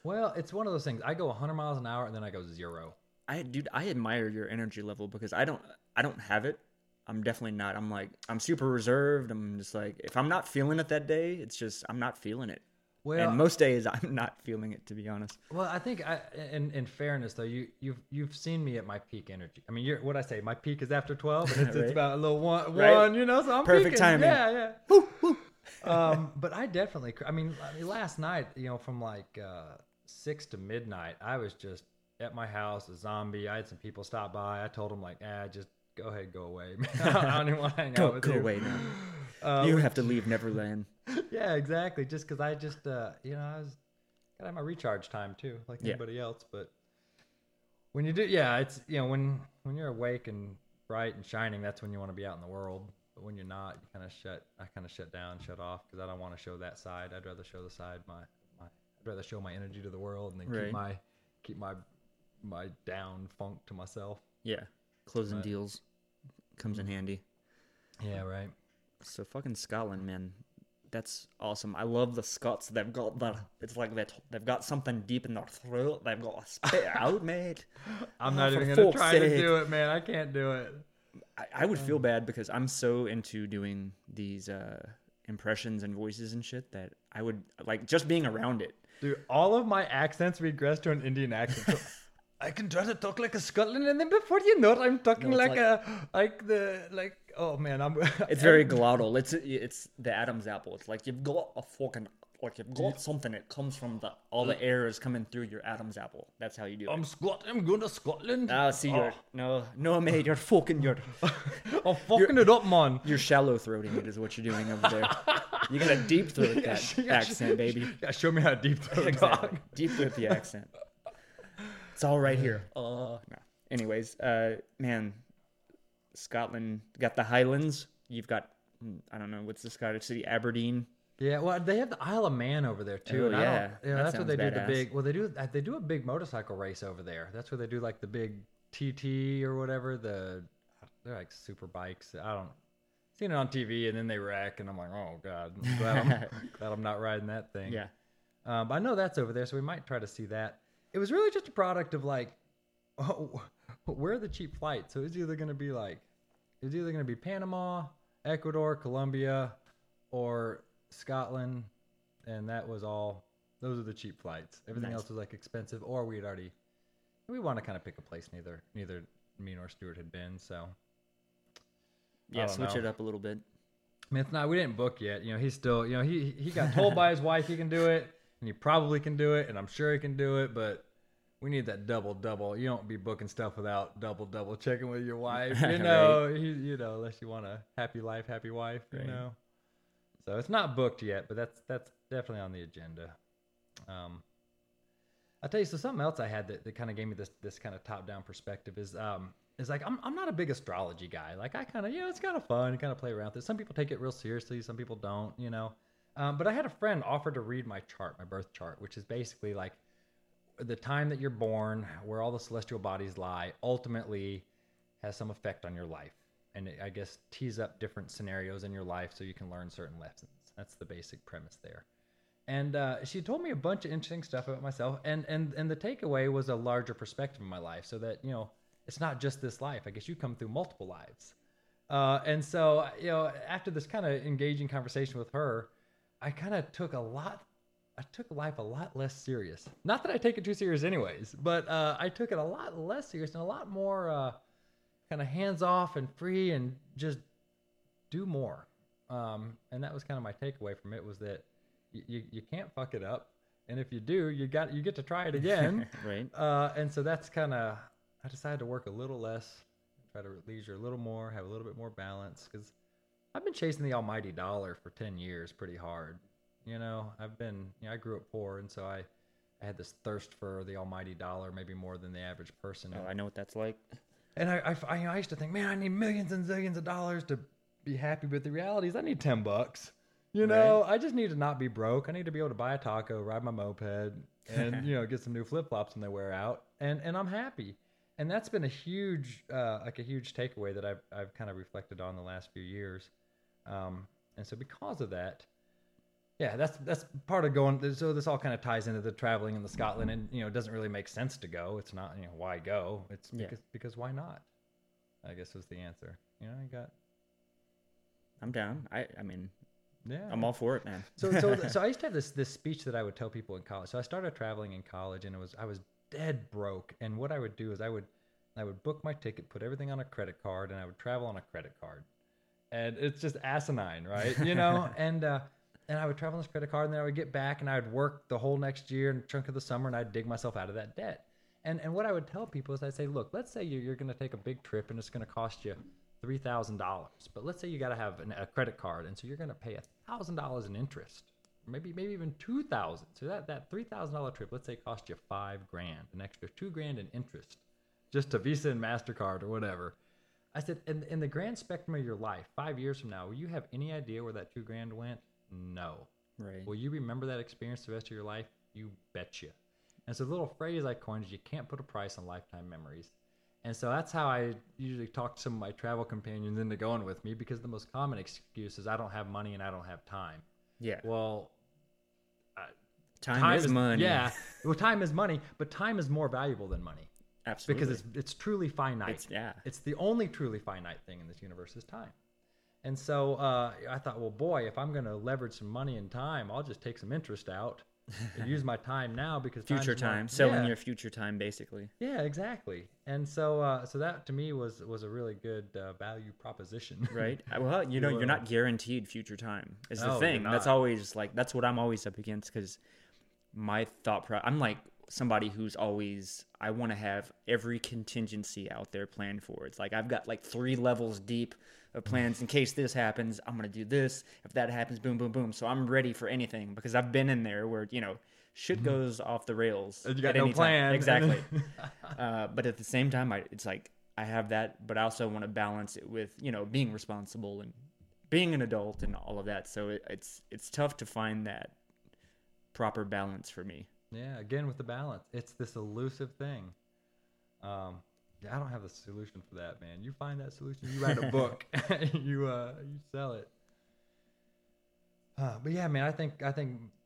Well, it's one of those things. I go 100 miles an hour and then I go 0. I admire your energy level because I don't have it. I'm definitely not. I'm like, I'm super reserved. I'm just like, if I'm not feeling it that day, it's just, I'm not feeling it. Well, and most days I'm not feeling it, to be honest. Well, I think in fairness though, you've seen me at my peak energy. I mean, what I say, my peak is after 12 and it's about a little one, right? So I'm perfect peaking. Timing. Yeah. Woo, woo. But I definitely, last night, from like 6 to midnight, I was just at my house, a zombie. I had some people stop by. I told them like, just go ahead, go away. I don't even want to hang out with you. Go away now. You have to leave Neverland. Yeah, exactly. Just because I just, you know, I was gotta have my recharge time too, like anybody else. But when you do, yeah, it's, you know, when you're awake and bright and shining, that's when you want to be out in the world. But when you're not, you kind of shut down, shut off, because I don't want to show that side. I'd rather show the side I'd rather show my energy to the world and then keep my down funk to myself. Yeah, closing deals comes in handy. Yeah, right. So fucking Scotland, man, that's awesome. I love the Scots. They've got they've got something deep in their throat. They've got to spit out, mate. I'm not even gonna try to do it, man. I can't do it. I would feel bad because I'm so into doing these impressions and voices and shit that I would like just being around it. Dude, all of my accents regress to an Indian accent. So I can try to talk like a Scotland, and then before you know it, I'm talking oh man, I'm. It's very glottal. It's the Adam's apple. It's like you've got a fucking you've got something that comes from all the air is coming through your Adam's apple. That's how you do it. I'm going to Scotland. No, mate, you're fucking I'm fucking it up, man. You're shallow throating it is what you're doing over there. You're gonna deep throat that accent, baby. Yeah, show me how to deep throat. Exactly. Deep throat the accent. It's all right here. No. Anyways, man, Scotland got the Highlands. You've got, I don't know, what's the Scottish city? Aberdeen. Yeah, well, they have the Isle of Man over there too. Oh, yeah, that's what they do. The big, well, they do a big motorcycle race over there. That's where they do like the big TT or whatever. They're like super bikes. I don't seen it on TV, and then they wreck, and I'm like, oh god, glad I'm not riding that thing. Yeah, but I know that's over there, so we might try to see that. It was really just a product of like, where are the cheap flights? So it's either going to be Panama, Ecuador, Colombia, or Scotland, and that was all. Those are the cheap flights. Everything else was like expensive, or we want to kind of pick a place neither me nor Stuart had been, so yeah, switch it up a little bit. I mean, it's not, we didn't book yet. You know, he's still, you know, he got told by his wife he can do it. And he probably can do it, and I'm sure he can do it, but we need that double. You don't be booking stuff without double checking with your wife, you know. Right. You know, unless you want a happy life, happy wife, you know. So it's not booked yet, but that's definitely on the agenda. I'll tell you, so something else I had that kind of gave me this kind of top down perspective is like I'm not a big astrology guy. Like I kind of it's kind of fun, you kind of play around with it. Some people take it real seriously, some people don't, you know. But I had a friend offer to read my chart, my birth chart, which is basically like the time that you're born, where all the celestial bodies lie, ultimately has some effect on your life. And it, I guess, tees up different scenarios in your life so you can learn certain lessons. That's the basic premise there. And she told me a bunch of interesting stuff about myself. And the takeaway was a larger perspective in my life so that, you know, it's not just this life. I guess you come through multiple lives. And so, you know, after this kind of engaging conversation with her, I kind of took life a lot less serious. Not that I take it too serious anyways, but I took it a lot less serious and a lot more kind of hands off and free and just do more. And that was kind of my takeaway from it was that you can't fuck it up. And if you do, you get to try it again. Right. And so that's kind of, I decided to work a little less, try to leisure a little more, have a little bit more balance because I've been chasing the almighty dollar for 10 years pretty hard. You know, I grew up poor, and so I had this thirst for the almighty dollar, maybe more than the average person. Oh, I know what that's like. And I used to think, man, I need millions and zillions of dollars to be happy, but the reality is I need $10. You know, right. I just need to not be broke. I need to be able to buy a taco, ride my moped, and, you know, get some new flip-flops when they wear out, and I'm happy. And that's been a huge, huge takeaway that I've kind of reflected on the last few years. And so because of that, yeah, that's part of going. So this all kind of ties into the traveling in the Scotland, and you know, it doesn't really make sense to go. It's not, you know, why go? It's because why not? I guess was the answer. You know, I'm down. I mean, yeah, I'm all for it, man. So I used to have this speech that I would tell people in college. So I started traveling in college, and I was dead broke. And what I would do is I would book my ticket, put everything on a credit card, and I would travel on a credit card. And it's just asinine, right? You know, and I would travel on this credit card, and then I would get back, and I would work the whole next year and chunk of the summer, and I'd dig myself out of that debt. And what I would tell people is I'd say, look, let's say you're going to take a big trip and it's going to cost you $3,000. But let's say you got to have a credit card. And so you're going to pay $1,000 in interest, maybe even $2,000. So that $3,000 trip, let's say, cost you $5,000, an extra $2,000 in interest, just to Visa and MasterCard or whatever. I said, in the grand spectrum of your life, 5 years from now, will you have any idea where that $2,000 went? No. Right. Will you remember that experience the rest of your life? You betcha. And so the little phrase I coined is you can't put a price on lifetime memories. And so that's how I usually talk to some of my travel companions into going with me, because the most common excuse is I don't have money and I don't have time. Yeah. Well, time is money. Yeah. Well, time is money, but time is more valuable than money. Absolutely. Because it's truly finite. It's the only truly finite thing in this universe is time. And so I thought, well, boy, if I'm going to leverage some money and time, I'll just take some interest out. Use my time now, because future time, selling your future time, basically. Yeah, exactly. And so, so that to me was a really good value proposition, right? Well, you know, you're not guaranteed future time. Is the thing that's always like that's what I'm always up against, because my thought process, I'm like somebody who's always I want to have every contingency out there planned for. It's like I've got like 3 levels deep of plans in case this happens. I'm gonna do this. If that happens, boom, boom, boom. So I'm ready for anything, because I've been in there where, you know, shit goes off the rails. You got no plan. Exactly. But at the same time, it's like I have that, but I also want to balance it with, you know, being responsible and being an adult and all of that. So it's tough to find that proper balance for me. Yeah, again with the balance, it's this elusive thing. I don't have a solution for that, man. You find that solution, you write a book, you sell it. But yeah, man, I think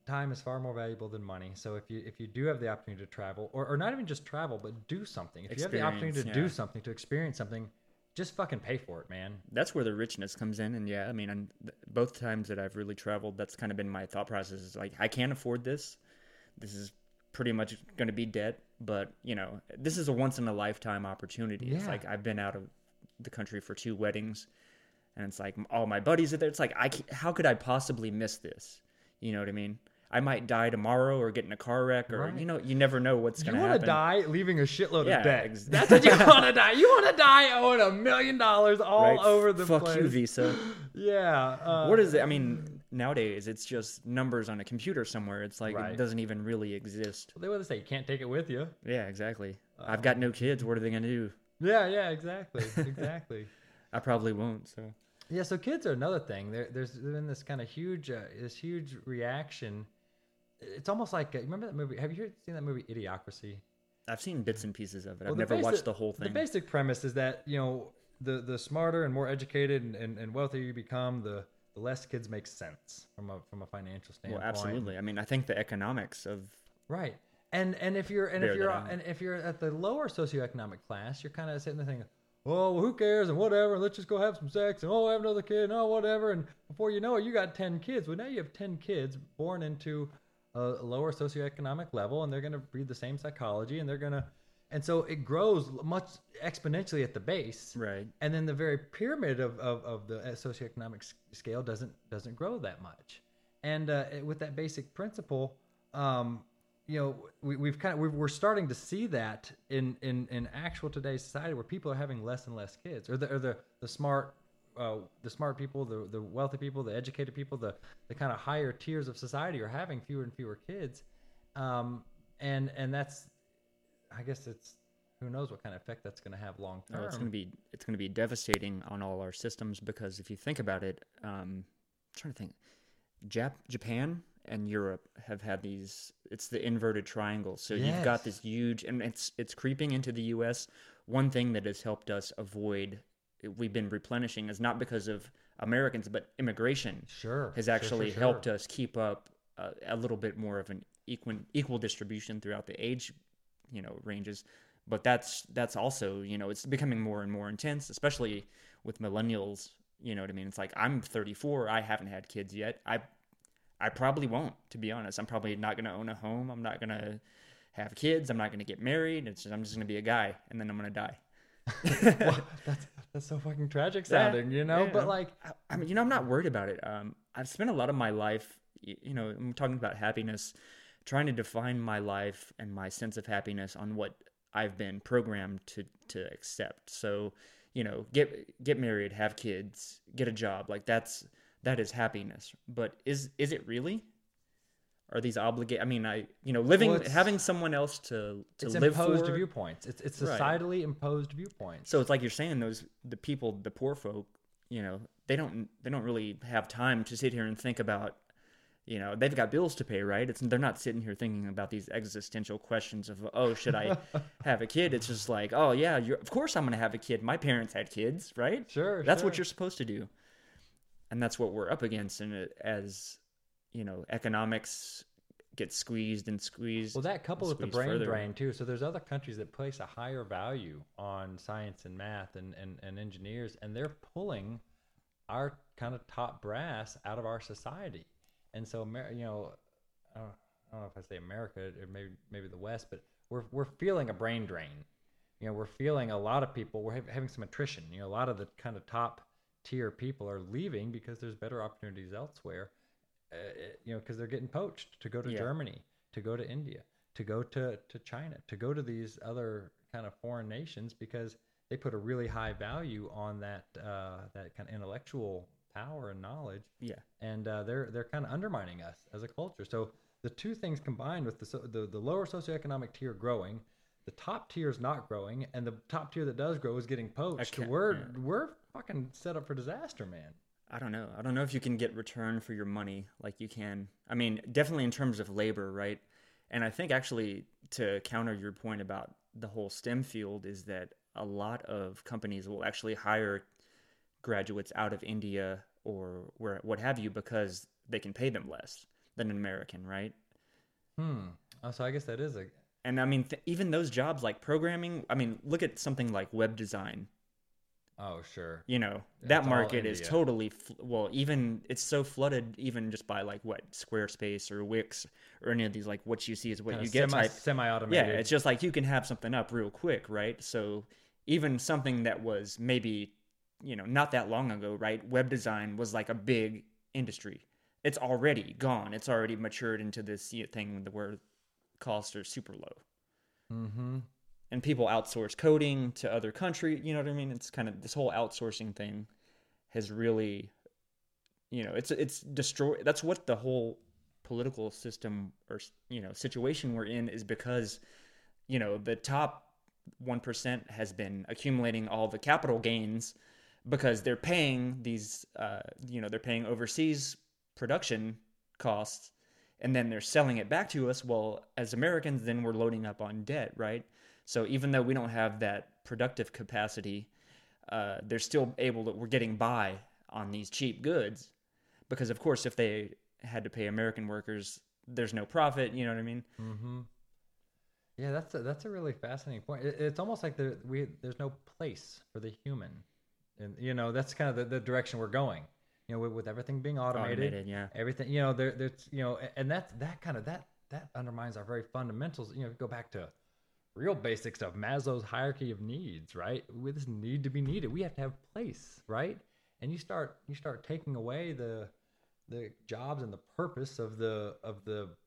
time is far more valuable than money. So if you do have the opportunity to travel, or not even just travel, but do something. If you have the opportunity to do something, to experience something, just fucking pay for it, man. That's where the richness comes in. And yeah, I mean, both times that I've really traveled, that's kind of been my thought process. Is like, I can't afford this. This is pretty much going to be debt, but you know, this is a once in a lifetime opportunity. Yeah. It's like I've been out of the country for 2 weddings, and it's like all my buddies are there. It's like how could I possibly miss this? You know what I mean? I might die tomorrow or get in a car wreck, or you know, you never know what's going to happen. You want to die leaving a shitload of debt. That's what you want to die. You want to die owing $1 million all over the place. Fuck you, Visa. Yeah. What is it? I mean, nowadays it's just numbers on a computer somewhere. It's like it doesn't even really exist. Well, they want to say you can't take it with you. Yeah, exactly. I've got no kids. What are they gonna do? Yeah, exactly. I probably won't. So yeah, so kids are another thing. There's been this kind of huge this huge reaction. It's almost like remember that movie? Have you seen that movie Idiocracy? I've seen bits and pieces of it. Well, I've never watched the whole thing. The basic premise is that, you know, the smarter and more educated and wealthier you become, the less kids make sense from a financial standpoint. Well, absolutely. I mean, I think the economics of and if you're at the lower socioeconomic class, you're kind of sitting there thinking, oh, well, who cares and whatever, and let's just go have some sex and have another kid and whatever. And before you know it, you got 10 kids. Well, now you have 10 kids born into a lower socioeconomic level, and they're going to read the same psychology, and they're going to. And so it grows much exponentially at the base, right? And then the very pyramid of the socioeconomic scale doesn't grow that much. And with that basic principle, you know, we're starting to see that in actual today's society, where people are having less and less kids, or the smart people, the wealthy people, the educated people, the kind of higher tiers of society are having fewer and fewer kids, and that's. I guess it's who knows what kind of effect that's going to have long term. Oh, it's going to be devastating on all our systems, because if you think about it, I'm trying to think, Japan and Europe have had these. It's the inverted triangle. So you've got this huge, and it's creeping into the U.S. One thing that has helped us avoid, we've been replenishing, is not because of Americans, but immigration has actually helped us keep up a little bit more of an equal distribution throughout the age. You know, ranges, but that's also, you know, it's becoming more and more intense, especially with millennials. You know what I mean? It's like, I'm 34. I haven't had kids yet. I probably won't, to be honest. I'm probably not going to own a home. I'm not going to have kids. I'm not going to get married. I'm just going to be a guy, and then I'm going to die. Well, that's so fucking tragic sounding, you know, but like, I mean, you know, I'm not worried about it. I've spent a lot of my life, you know, I'm talking about happiness, trying to define my life and my sense of happiness on what I've been programmed to accept. So, you know, get married, have kids, get a job. Like that is happiness. But is it really? Are these obligated? I mean, having someone else to live for. It's imposed viewpoints. It's societally imposed viewpoints. So it's like you're saying, the poor folk, you know, they don't really have time to sit here and think about, you know, they've got bills to pay, right? They're not sitting here thinking about these existential questions of, oh, should I have a kid? It's just like, oh yeah, of course I'm going to have a kid. My parents had kids, right? Sure. That's what you're supposed to do, and that's what we're up against. And as you know, economics gets squeezed and squeezed. Well, that coupled with the brain drain too. So there's other countries that place a higher value on science and math and engineers, and they're pulling our kind of top brass out of our society. And so, you know, I don't know if I say America or maybe the West, but we're feeling a brain drain. You know, we're feeling a lot of people, we're having some attrition. You know, a lot of the kind of top tier people are leaving because there's better opportunities elsewhere. You know, because they're getting poached to go to Germany, to go to India, to go to China, to go to these other kind of foreign nations, because they put a really high value on that kind of intellectual power and knowledge. Yeah, and they're kind of undermining us as a culture. So the two things combined with the lower socioeconomic tier growing, the top tier is not growing, and the top tier that does grow is getting poached. We're fucking set up for disaster, man. I don't know if you can get return for your money like you can. I mean, definitely in terms of labor, right? And I think actually to counter your point about the whole STEM field is that a lot of companies will actually hire graduates out of India or where what have you because they can pay them less than an American, right? So I guess that is And I mean, even those jobs like programming, I mean, look at something like web design. Oh, sure. You know, that market is totally, even it's so flooded even just by like what Squarespace or Wix or any of these, like what you see is what kind you get type. Semi-automated. Yeah, it's just like you can have something up real quick, right? So even something that was maybe, you know, not that long ago, right? Web design was like a big industry. It's already gone. It's already matured into this thing where costs are super low. Mm-hmm. And people outsource coding to other countries, you know what I mean? It's kind of this whole outsourcing thing has really, you know, it's destroyed. That's what the whole political system or, you know, situation we're in is because, you know, the top 1% has been accumulating all the capital gains because they're paying these, you know, they're paying overseas production costs and then they're selling it back to us. Well, as Americans, then we're loading up on debt, right? So even though we don't have that productive capacity, they're still we're getting by on these cheap goods because, of course, if they had to pay American workers, there's no profit. You know what I mean? Mm-hmm. Yeah, that's a really fascinating point. It's almost like there's no place for the human. And, you know, that's kind of the direction we're going, you know, with everything being automated. Yeah. Everything, you know, there's, you know, and that undermines our very fundamentals. You know, go back to real basic stuff, Maslow's hierarchy of needs, right? With this need to be needed, we have to have place, right? And you start taking away the jobs and the purpose of the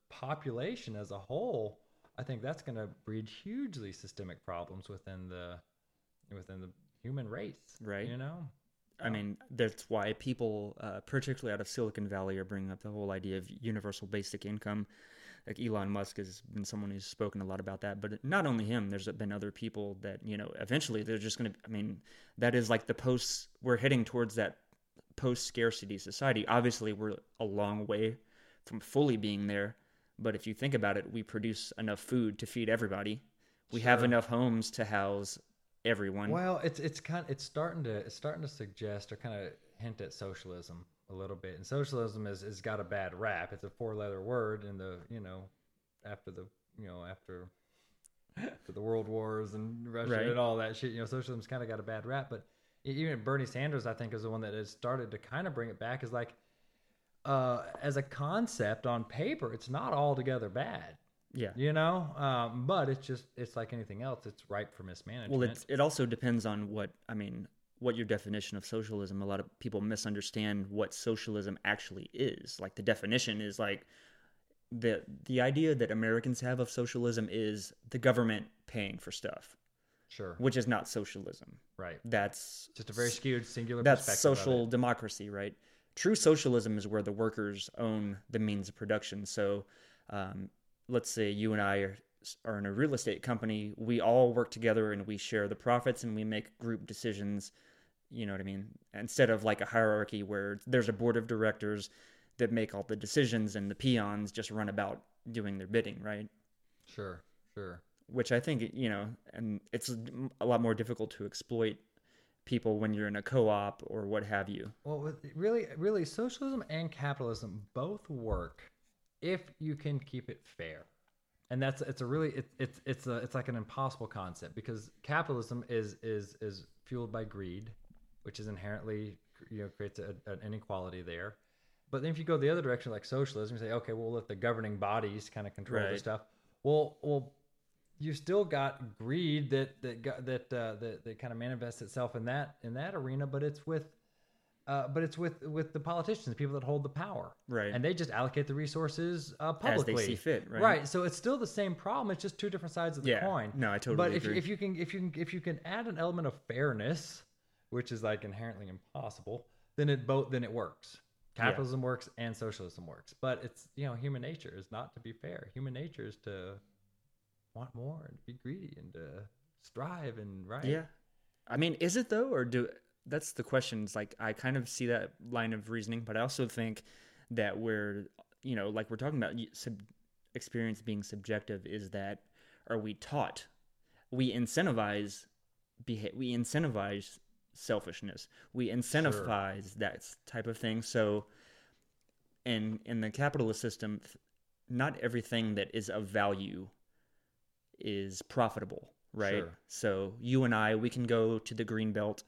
population as a whole. I think that's going to breed hugely systemic problems within the human race, right? You know, I mean, that's why people, particularly out of Silicon Valley, are bringing up the whole idea of universal basic income. Like Elon Musk has been someone who's spoken a lot about that, but not only him, there's been other people that, you know, eventually they're just going to, I mean, that is like we're heading towards that post-scarcity society. Obviously, we're a long way from fully being there, but if you think about it, we produce enough food to feed everybody. We have enough homes to house everyone. Well, it's starting to suggest or kind of hint at socialism a little bit, and socialism has got a bad rap. It's a four-letter word, and after the world wars and Russia and all that shit, you know, socialism's kind of got a bad rap. But even Bernie Sanders, I think, is the one that has started to kind of bring it back. Is like, as a concept on paper, it's not altogether bad. Yeah, you know, but it's like anything else; it's ripe for mismanagement. Well, it also depends on what your definition of socialism. A lot of people misunderstand what socialism actually is. Like the definition is like the idea that Americans have of socialism is the government paying for stuff. Sure. Which is not socialism. Right. That's just a very skewed, singular perspective. That's social democracy, right? True socialism is where the workers own the means of production. So let's say you and I are in a real estate company. We all work together and we share the profits and we make group decisions. You know what I mean? Instead of like a hierarchy where there's a board of directors that make all the decisions and the peons just run about doing their bidding, right? Sure, sure. Which I think, you know, and it's a lot more difficult to exploit people when you're in a co-op or what have you. Well, really, really, socialism and capitalism both work if you can keep it fair. And that's it's like an impossible concept, because capitalism is fueled by greed, which is inherently, you know, creates an inequality there. But then if you go the other direction, like socialism, you say, okay, well, let the governing bodies kind of control right. this stuff. Well, you still got greed that kind of manifests itself in that arena, but it's with the politicians, the people that hold the power, right? And they just allocate the resources publicly as they see fit, right? Right. So it's still the same problem. It's just two different sides of the coin. No, I totally agree. But if you can add an element of fairness, which is like inherently impossible, then it works. Capitalism works and socialism works. But it's, you know, human nature is not to be fair. Human nature is to want more and be greedy and to strive and right. Yeah, I mean, is it though, or do? That's the question. It's like, I kind of see that line of reasoning, but I also think that we're, you know, like we're talking about experience being subjective, is that are we taught? We incentivize selfishness. We incentivize that type of thing. So in the capitalist system, not everything that is of value is profitable, right? Sure. So you and I, we can go to the green belt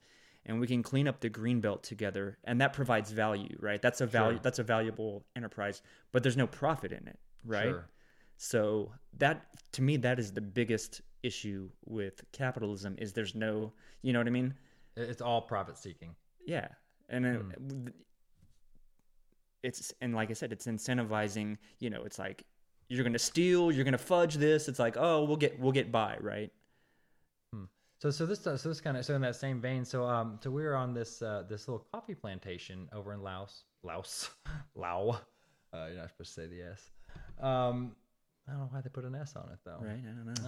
and we can clean up the green belt together, and that provides value, right? That's a value. Sure. That's a valuable enterprise, but there's no profit in it, right? Sure. So that, to me, that is the biggest issue with capitalism, is there's no, you know what I mean? It's all profit seeking. Yeah, and and like I said, it's incentivizing. You know, it's like you're going to steal, you're going to fudge this. It's like, oh, we'll get by, right? So this kind of, so in that same vein, so we were on this little coffee plantation over in Laos. You're not supposed to say the S. I don't know why they put an S on it though. Right, I don't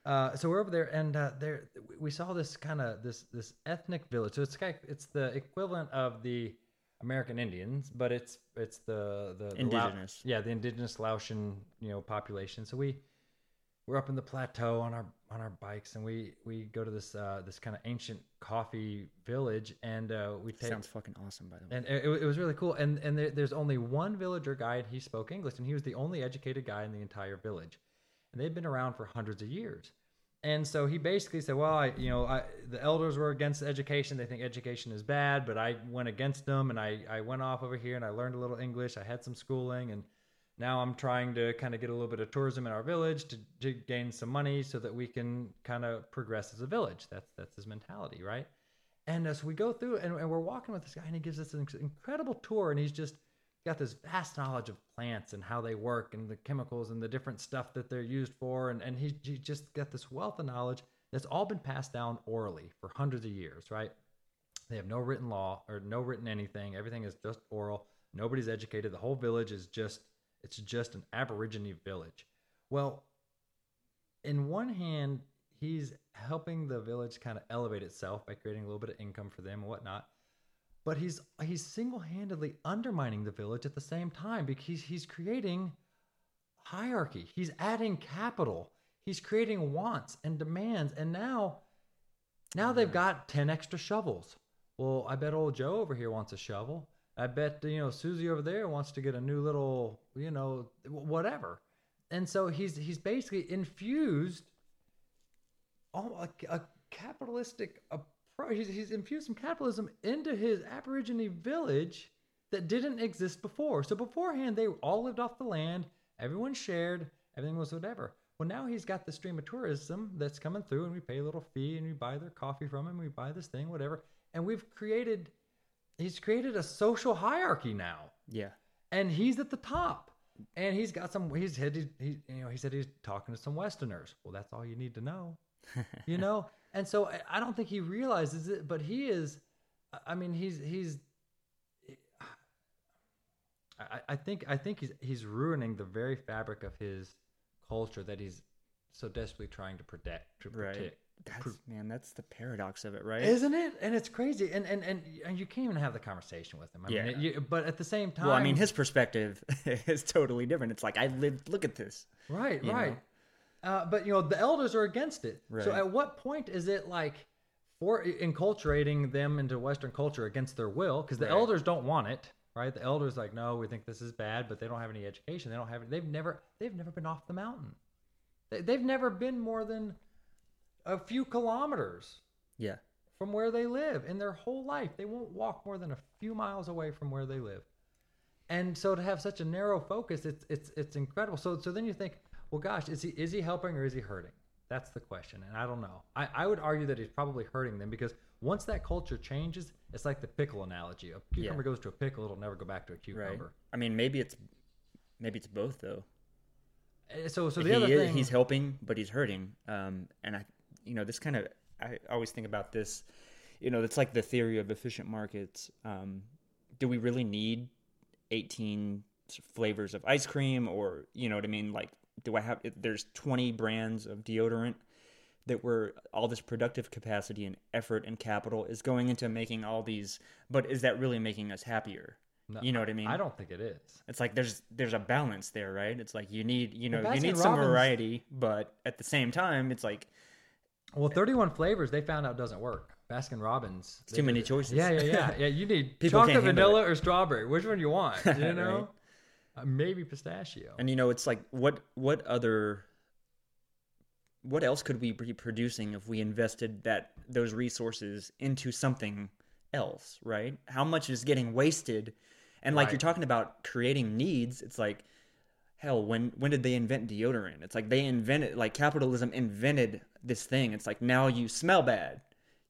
know. So we're over there, and there we saw this kind of this ethnic village. So it's the equivalent of the American Indians, but it's the indigenous. The indigenous Laotian, you know, population. So we're up in the plateau on our bikes, and we go to this kind of ancient coffee village, and sounds fucking awesome, by the way. And it was really cool. And there's only one villager guy, and he spoke English, and he was the only educated guy in the entire village. And they've been around for hundreds of years. And so he basically said, well, the elders were against education. They think education is bad, but I went against them, and I went off over here, and I learned a little English. I had some schooling, and now I'm trying to kind of get a little bit of tourism in our village to gain some money so that we can kind of progress as a village. That's his mentality, right? And so we go through, and we're walking with this guy, and he gives us an incredible tour, and he's just got this vast knowledge of plants and how they work and the chemicals and the different stuff that they're used for. And he just got this wealth of knowledge that's all been passed down orally for hundreds of years, right? They have no written law or no written anything. Everything is just oral. Nobody's educated. The whole village is just... it's just an Aborigine village. Well, in one hand, he's helping the village kind of elevate itself by creating a little bit of income for them and whatnot. But he's single-handedly undermining the village at the same time, because he's creating hierarchy. He's adding capital. He's creating wants and demands. And now they've got 10 extra shovels. Well, I bet old Joe over here wants a shovel. I bet, you know, Susie over there wants to get a new little, you know, whatever. And so he's basically infused a capitalistic approach. He's infused some capitalism into his Aborigine village that didn't exist before. So beforehand, they all lived off the land. Everyone shared. Everything was whatever. Well, now he's got the stream of tourism that's coming through, and we pay a little fee, and we buy their coffee from him. We buy this thing, whatever. And he's created a social hierarchy now. Yeah. And he's at the top. And he's got some. He said he's talking to some Westerners. Well, that's all you need to know, you know. And so I don't think he realizes it, but he is. I mean, he's. I think he's ruining the very fabric of his culture that he's so desperately trying to protect. Right. That's the paradox of it, right? Isn't it? And it's crazy. And you can't even have the conversation with him. But at the same time... Well, I mean, his perspective is totally different. It's like, I lived... Look at this. Right. But, the elders are against it. Right. So at what point is it like for enculturating them into Western culture against their will? Because the elders don't want it, right? The elders like, no, we think this is bad, but they don't have any education. They don't have... They've never been off the mountain. They've never been more than... a few kilometers from where they live in their whole life. They won't walk more than a few miles away from where they live. And so to have such a narrow focus, it's incredible. So then you think, well, gosh, is he helping or is he hurting? That's the question. And I don't know. I would argue that he's probably hurting them because once that culture changes, it's like the pickle analogy. A cucumber goes to a pickle, it'll never go back to a cucumber. Right. I mean, maybe it's both though. So the other thing, he's helping, but he's hurting. I always think about this, it's like the theory of efficient markets. Do we really need 18 flavors of ice cream or, you know what I mean? Like, there's 20 brands of deodorant that all this productive capacity and effort and capital is going into making all these, but is that really making us happier? No, you know what I mean? I don't think it is. It's like there's a balance there, right? It's like you need some variety, but at the same time, it's like 31 flavors they found out doesn't work. Baskin Robbins, it's too many choices. Yeah. You need chocolate, vanilla, or strawberry. Which one you want? You know, right? Maybe pistachio. And it's like what else could we be producing if we invested those resources into something else, right? How much is getting wasted? And like you're talking about creating needs, it's like, hell, when did they invent deodorant? It's like capitalism invented this thing. It's like, now you smell bad.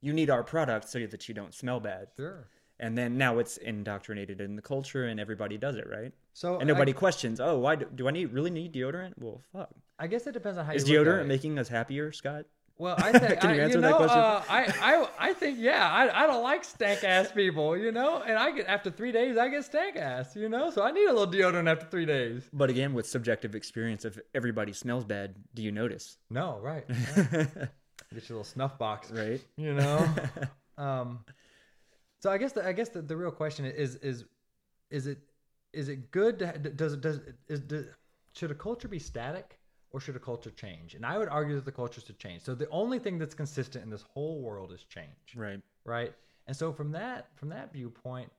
You need our product so that you don't smell bad. Sure. And then now it's indoctrinated in the culture and everybody does it, right? So and nobody questions, oh, why do I really need deodorant? Well, fuck. I guess it depends on how you look at it. Is deodorant making us happier, Scott? Well, I think can you answer that question? I don't like stank ass people, and I get after 3 days I get stank ass, so I need a little deodorant after 3 days. But again, with subjective experience, if everybody smells bad, do you notice? No, right. Get your little snuff box, right? So I guess the real question is it good? Should a culture be static? Or should a culture change? And I would argue that the culture should change. So the only thing that's consistent in this whole world is change. Right. And so from that viewpoint,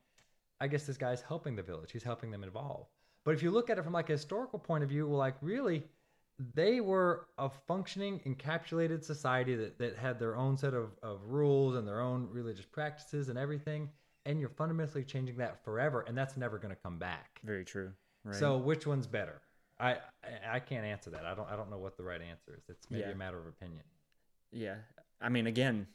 I guess this guy's helping the village. He's helping them evolve. But if you look at it from like a historical point of view, well, like really, they were a functioning, encapsulated society that had their own set of rules and their own religious practices and everything. And you're fundamentally changing that forever, and that's never going to come back. Very true. Right. So which one's better? I can't answer that. I don't know what the right answer is. It's maybe a matter of opinion. Yeah. I mean, again,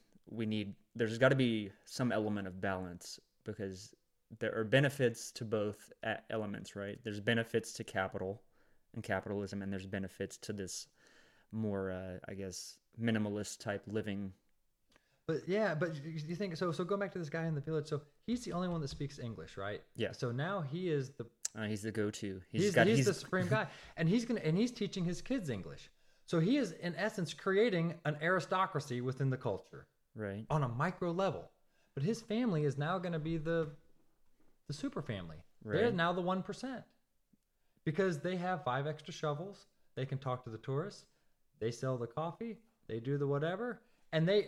there's got to be some element of balance because there are benefits to both elements, right? There's benefits to capital and capitalism, and there's benefits to this more, minimalist type living. But you think, so go back to this guy in the village. So he's the only one that speaks English, right? Yeah. So now he is the... he's the go-to. He's the supreme guy, and he's teaching his kids English. So he is, in essence, creating an aristocracy within the culture, right? On a micro level, but his family is now going to be the super family. Right. They're now the 1% because they have 5 extra shovels. They can talk to the tourists. They sell the coffee. They do the whatever, and they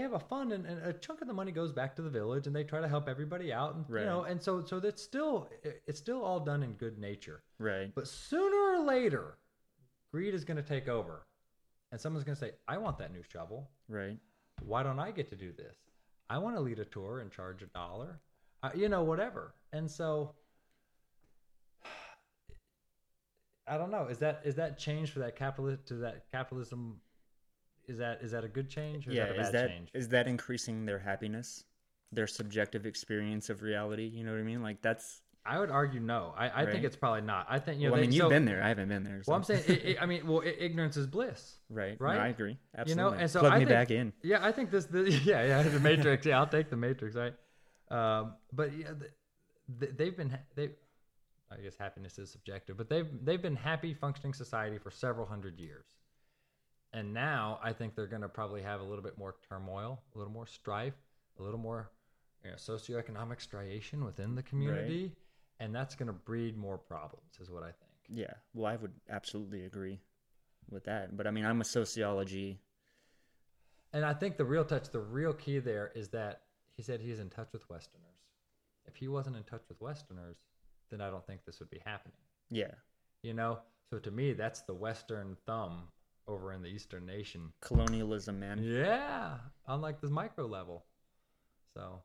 have a fund, and a chunk of the money goes back to the village, and they try to help everybody out, and and so that's still, it's still all done in good nature, right? But sooner or later, greed is going to take over, and someone's going to say, "I want that new shovel, right? Why don't I get to do this? I want to lead a tour and charge $1, whatever." And so, I don't know. Is that change for that capitalist to that capitalism? Is that a good change or is that a bad change? Is that increasing their happiness, their subjective experience of reality? You know what I mean? Like that's I would argue no. I right? think it's probably not. I think, you know, well, I mean, you've been there. I haven't been there. So. Well, I'm saying, ignorance is bliss. Right. Right. No, I agree. Absolutely. You know, and so back in. Yeah, I think the Matrix. Yeah, I'll take the Matrix. Right. But yeah, they've been I guess happiness is subjective, but they've been happy functioning society for several hundred years. And now I think they're going to probably have a little bit more turmoil, a little more strife, a little more, you know, socioeconomic striation within the community. Right. And that's going to breed more problems is what I think. Yeah. Well, I would absolutely agree with that. But I mean, I'm a sociology. And I think the real key there is that he said he's in touch with Westerners. If he wasn't in touch with Westerners, then I don't think this would be happening. Yeah. You know? So to me, that's the Western thumb over in the Eastern nation. Colonialism, man. Yeah. On like this micro level. So.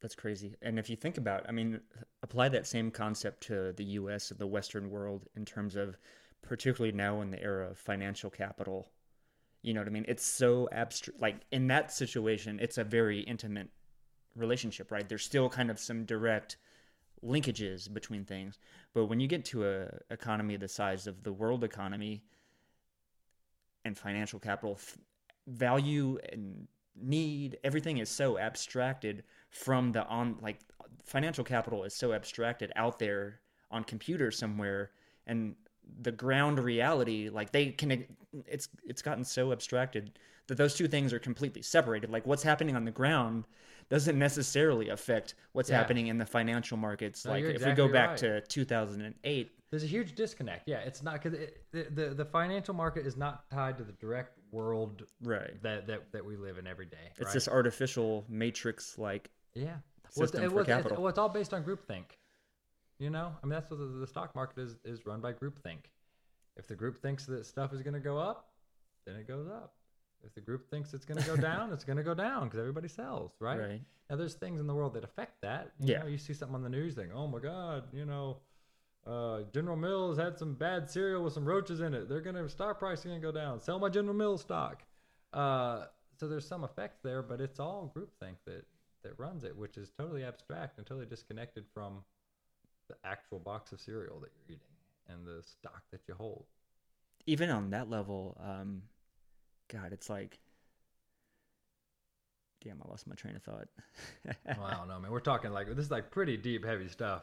That's crazy. And if you think about, I mean, apply that same concept to the U.S. and the Western world in terms of, particularly now in the era of financial capital, you know what I mean? It's so abstract. Like in that situation, it's a very intimate relationship, right? There's still kind of some direct linkages between things. But when you get to a economy the size of the world economy and financial capital, value and need, everything is so abstracted from the financial capital is so abstracted out there on computers somewhere, and the ground reality, like it's gotten so abstracted that those two things are completely separated. Like what's happening on the ground doesn't necessarily affect what's happening in the financial markets. No, like if we go back to 2008, there's a huge disconnect. Yeah, it's not because the financial market is not tied to the direct world that we live in every day. It's this artificial matrix, like system for capital. It's all based on groupthink. You know, I mean, that's what the stock market is run by groupthink. If the group thinks that stuff is going to go up, then it goes up. If the group thinks it's going to go down, it's going to go down because everybody sells, right? Now, there's things in the world that affect that. You know, you see something on the news, think, oh my God, you know, General Mills had some bad cereal with some roaches in it. They're going to stock price going to go down. Sell my General Mills stock. So there's some effect there, but it's all groupthink that runs it, which is totally abstract and totally disconnected from the actual box of cereal that you're eating and the stock that you hold. Even on that level, God, it's like, damn, I lost my train of thought. Well, I don't know, man. We're talking like this is like pretty deep, heavy stuff.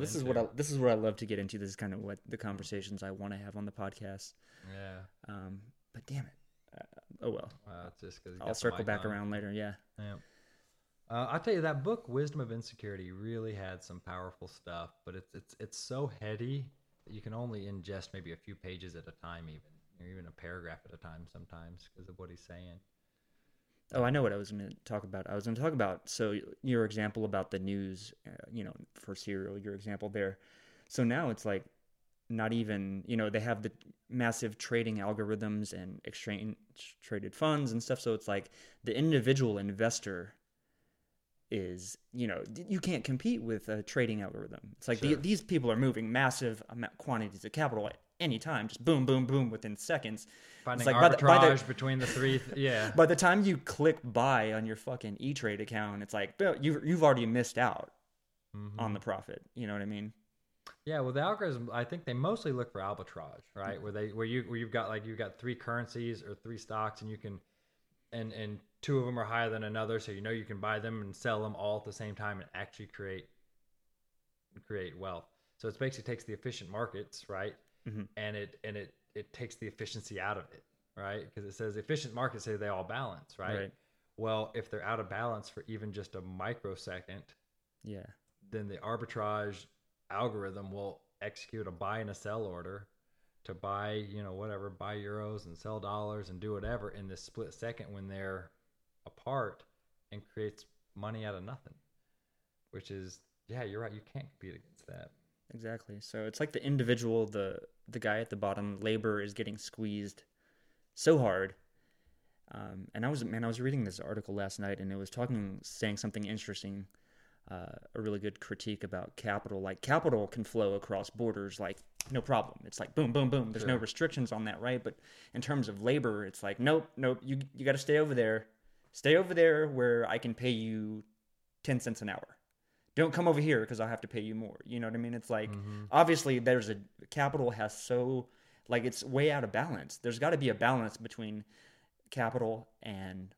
This is what I love to get into. This is kind of what the conversations I want to have on the podcast. Yeah. But damn it. Oh well. It's just 'cause I'll circle back around later. Yeah. Yeah. I'll tell you, that book, Wisdom of Insecurity, really had some powerful stuff, but it's so heady that you can only ingest maybe a few pages at a time, even a paragraph at a time sometimes, because of what he's saying. Oh, I know what I was going to talk about. So your example about the news, for cereal, your example there. So now it's like not even, they have the massive trading algorithms and exchange traded funds and stuff. So it's like the individual investor is, you can't compete with a trading algorithm. It's like these people are moving massive quantities of capital at any time, just boom, boom, boom within seconds. Finding like arbitrage between the three. By the time you click buy on your fucking E-Trade account, it's like you've already missed out on the profit. You know what I mean? Yeah. Well, the algorithm, I think they mostly look for arbitrage, right? Mm-hmm. Where you've got three currencies or three stocks, and you can and two of them are higher than another, so you can buy them and sell them all at the same time and actually create wealth. So it basically takes the efficient markets, right? Mm-hmm. And it takes the efficiency out of it, right? Because it says efficient markets say they all balance, right? Well, if they're out of balance for even just a microsecond, then the arbitrage algorithm will execute a buy and a sell order to buy, buy euros and sell dollars and do whatever in this split second when they're apart, and creates money out of nothing, which is, you're right. You can't compete against that. Exactly. So it's like the individual, the guy at the bottom, labor is getting squeezed so hard. And I was reading this article last night, and it was saying something interesting, a really good critique about capital. Like capital can flow across borders, like no problem. It's like boom, boom, boom. There's no restrictions on that, right? But in terms of labor, it's like nope. You got to stay over there where I can pay you 10 cents an hour. Don't come over here because I'll have to pay you more. You know what I mean? It's like, obviously there's a, capital has so, like, it's way out of balance. There's got to be a balance between capital and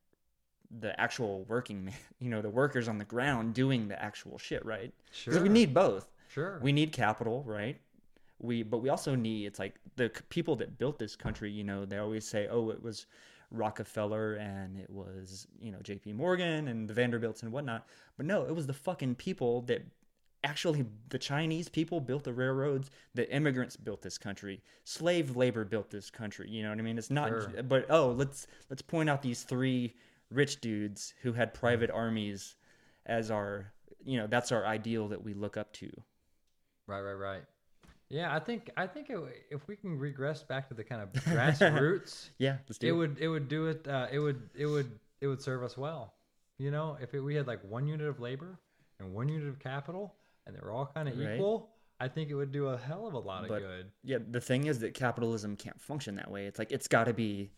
the actual working, you know, the workers on the ground doing the actual shit, right? Sure. Because we need both. Sure. We need capital, right? But we also need, it's like the people that built this country, you know, they always say, oh, it was Rockefeller and it was, you know, JP Morgan and the Vanderbilts and whatnot. But no, it was the fucking people that actually, the Chinese people built the railroads, the immigrants built this country, slave labor built this country. You know what I mean? It's not, sure. But oh, let's point out these three rich dudes who had private armies as our, you know, that's our ideal that we look up to. Right. Yeah, I think it, if we can regress back to the kind of grassroots, yeah, let's do it. It would serve us well, you know. If we had like 1 unit of labor and 1 unit of capital, and they were all kind of equal, I think it would do a hell of a lot of good. Yeah, the thing is that capitalism can't function that way. It's like it's got to be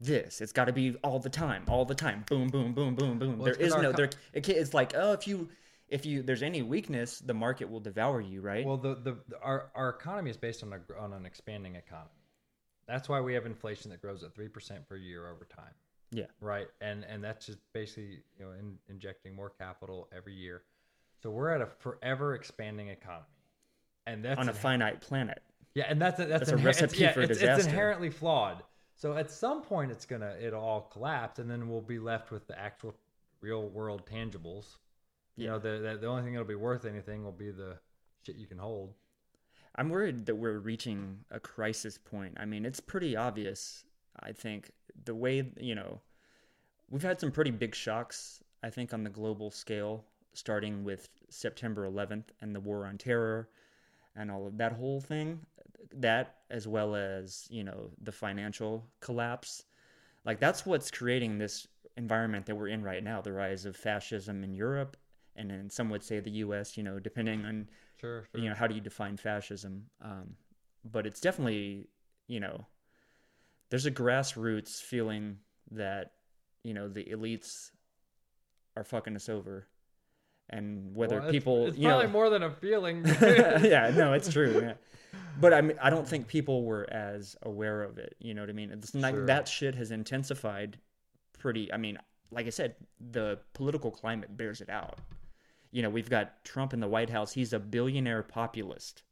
this. It's got to be all the time. Boom, boom, boom, boom, boom. Well, there is no there. It's like if there's any weakness, the market will devour you, right? Well, our economy is based on an expanding economy. That's why we have inflation that grows at 3% per year over time. Yeah. Right. And that's just basically, you know, injecting more capital every year. So we're at a forever expanding economy, and that's on a finite planet. Yeah, and that's a recipe for disaster. It's inherently flawed. So at some point, it's gonna all collapse, and then we'll be left with the actual real world tangibles. You know, the only thing that'll be worth anything will be the shit you can hold. I'm worried that we're reaching a crisis point. I mean, it's pretty obvious, I think. The way, you know, we've had some pretty big shocks, I think, on the global scale, starting with September 11th and the war on terror and all of that whole thing. That, as well as, you know, the financial collapse. Like, that's what's creating this environment that we're in right now, the rise of fascism in Europe. And then some would say the U.S., you know, depending on, sure. You know, how do you define fascism? But it's definitely, you know, there's a grassroots feeling that, you know, the elites are fucking us over. And whether people... It's probably more than a feeling. Yeah, no, it's true. Yeah. But I mean, I don't think people were as aware of it. You know what I mean? It's like that shit has intensified pretty... I mean, like I said, the political climate bears it out. You know, we've got Trump in the White House. He's a billionaire populist.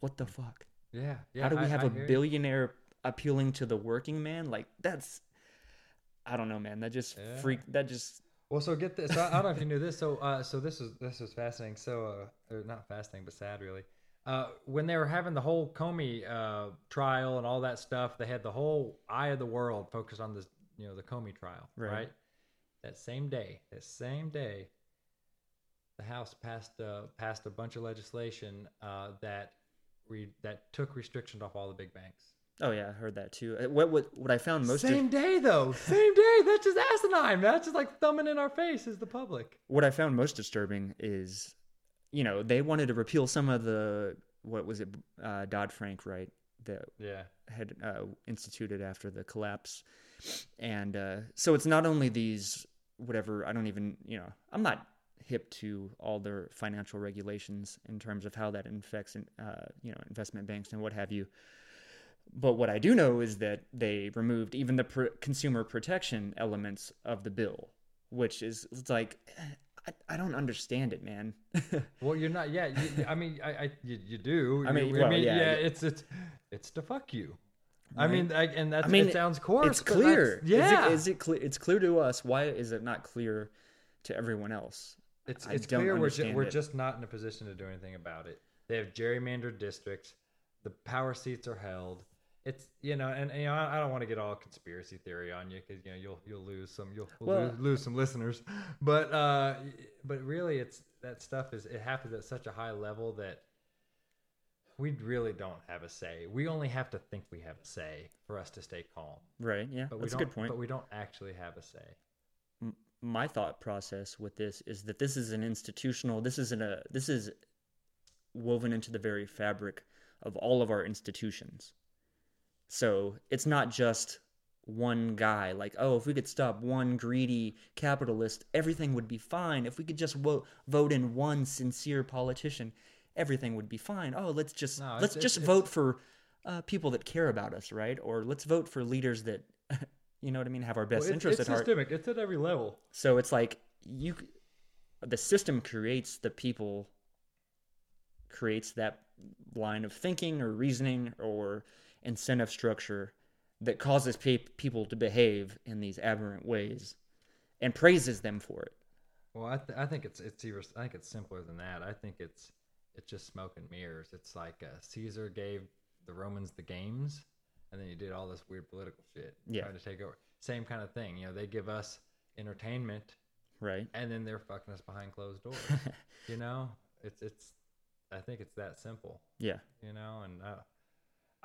What the fuck? Yeah. How do we have a billionaire appealing to the working man? Like, that's, I don't know, man. That just freaked. That just. Well, so get this. So I don't know if you knew this. So this was fascinating. So, not fascinating, but sad, really. When they were having the whole Comey trial and all that stuff, they had the whole eye of the world focused on this, you know, the Comey trial, right? That same day, the House passed a bunch of legislation that took restrictions off all the big banks. Oh yeah, I heard that too. What I found most same day. That's just asinine. That's just like thumbing in our face as the public. What I found most disturbing is, you know, they wanted to repeal some of the, what was it, Dodd-Frank, right? That had instituted after the collapse. And so it's not only these, whatever, I don't even, you know, I'm not hip to all their financial regulations in terms of how that affects, you know, investment banks and what have you. But what I do know is that they removed even the consumer protection elements of the bill, which is, it's like... I don't understand it, man. Well, you're not. Yeah, I mean, you do. I mean, it's to fuck you. Right? I mean, it sounds coarse. It's clear. Yeah, is it clear? It's clear to us. Why is it not clear to everyone else? It's clear we're just not in a position to do anything about it. They have gerrymandered districts. The power seats are held. It's, you know, and you know, I don't want to get all conspiracy theory on you because, you know, you'll lose some lose some listeners, but really, it's that stuff is, it happens at such a high level that we really don't have a say. We only have to think we have a say for us to stay calm. Right. Yeah. But that's a good point. But we don't actually have a say. My thought process with this is that this is an institutional. This is woven into the very fabric of all of our institutions. So it's not just one guy. Like, oh, if we could stop one greedy capitalist, everything would be fine. If we could just vote in one sincere politician, everything would be fine. Oh, let's just vote for people that care about us, right? Or let's vote for leaders that, you know what I mean, have our best interests at heart. It's systemic. It's at every level. So it's like the system creates the people, creates that line of thinking or reasoning or incentive structure that causes people to behave in these aberrant ways, and praises them for it. Well, I think it's simpler than that. I think it's just smoke and mirrors. It's like Caesar gave the Romans the games, and then you did all this weird political shit trying to take over. Same kind of thing. You know, they give us entertainment, right? And then they're fucking us behind closed doors. You know, it's. I think it's that simple. Yeah. You know, and.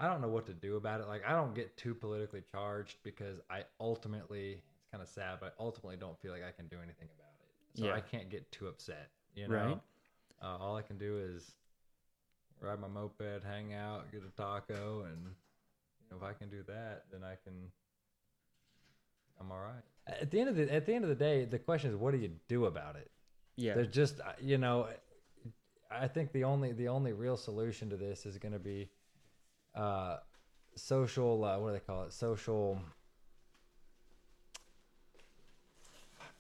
I don't know what to do about it. Like, I don't get too politically charged because I ultimately, it's kind of sad, but I ultimately don't feel like I can do anything about it. So I can't get too upset, you know? Right. All I can do is ride my moped, hang out, get a taco, and you know, if I can do that, then I'm all right. At the end of the day, the question is, what do you do about it? Yeah. There's just, you know, I think the only real solution to this is going to be social, what do they call it? Social,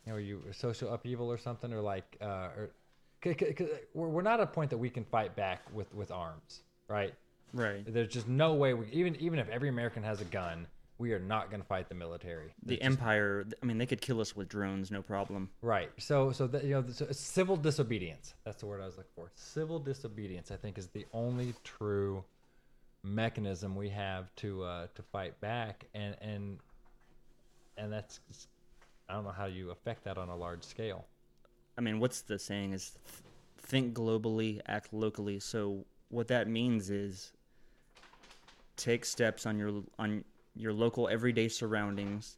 you know, social upheaval or something, or like, cause we're not at a point that we can fight back with arms, right? Right. There's just no way even if every American has a gun, we are not going to fight the military. Empire, I mean, they could kill us with drones, no problem. Right. So civil disobedience. That's the word I was looking for. Civil disobedience, I think, is the only true mechanism we have to fight back, and that's, I don't know how you affect that on a large scale. I mean, what's the saying is, think globally, act locally. So what that means is, take steps on your local everyday surroundings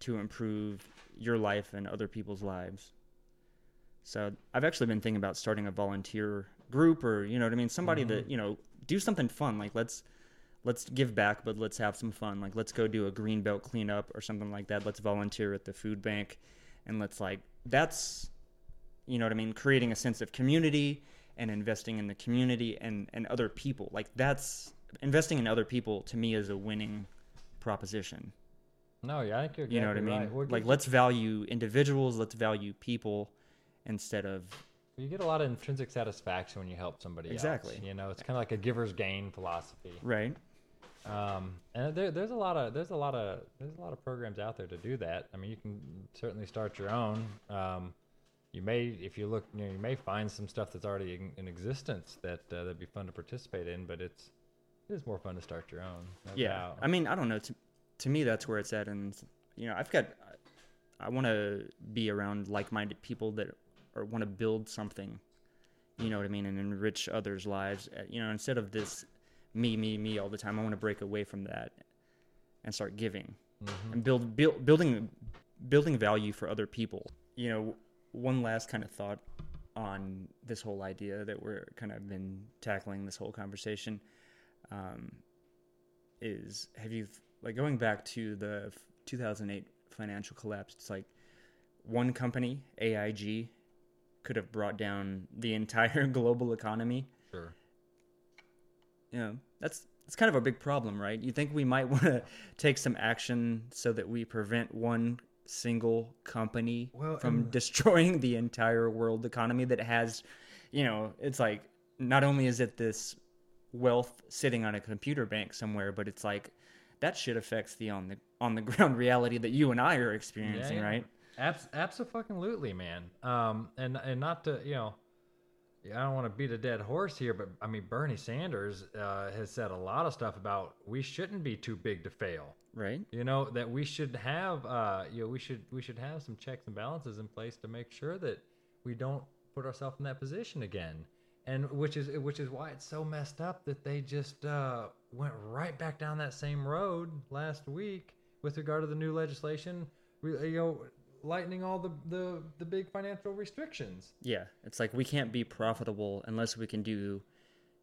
to improve your life and other people's lives. So I've actually been thinking about starting a volunteer group, or, you know what I mean, somebody that, you know, do something fun. Like, let's give back, but let's have some fun. Like, let's go do a greenbelt cleanup or something like that. Let's volunteer at the food bank, and let's, like, that's, you know what I mean, creating a sense of community and investing in the community and other people. Like, that's investing in other people, to me, is a winning proposition. No, yeah, I think you're, you know what I mean, right. Like, let's value individuals, let's value people instead of. You get a lot of intrinsic satisfaction when you help somebody else. Exactly. You know, it's kind of like a giver's gain philosophy. Right. And there's a lot of programs out there to do that. I mean, you can certainly start your own. You may, if you look, you know, you may find some stuff that's already in existence that that'd be fun to participate in. But it is more fun to start your own. No doubt. I mean, I don't know. To me, that's where it's at. And you know, I want to be around like-minded people that. Or want to build something, you know what I mean, and enrich others' lives. You know, instead of this me all the time, I want to break away from that and start giving and building value for other people. You know, one last kind of thought on this whole idea that we're kind of been tackling this whole conversation is, have you, like, going back to the 2008 financial collapse, it's like one company, AIG, could have brought down the entire global economy. Sure. You know, that's kind of a big problem, right? You think we might want to take some action so that we prevent one single company from destroying the entire world economy that has, you know, it's like, not only is it this wealth sitting on a computer bank somewhere, but it's like that shit affects the on the ground reality that you and I are experiencing, right? Absolutely, man. And not to, you know, I don't want to beat a dead horse here, but I mean, Bernie Sanders has said a lot of stuff about we shouldn't be too big to fail, right? You know, that we should have, you know, we should have some checks and balances in place to make sure that we don't put ourselves in that position again. And which is why it's so messed up that they just went right back down that same road last week with regard to the new legislation. You know. Lightening all the big financial restrictions. Yeah, it's like we can't be profitable unless we can do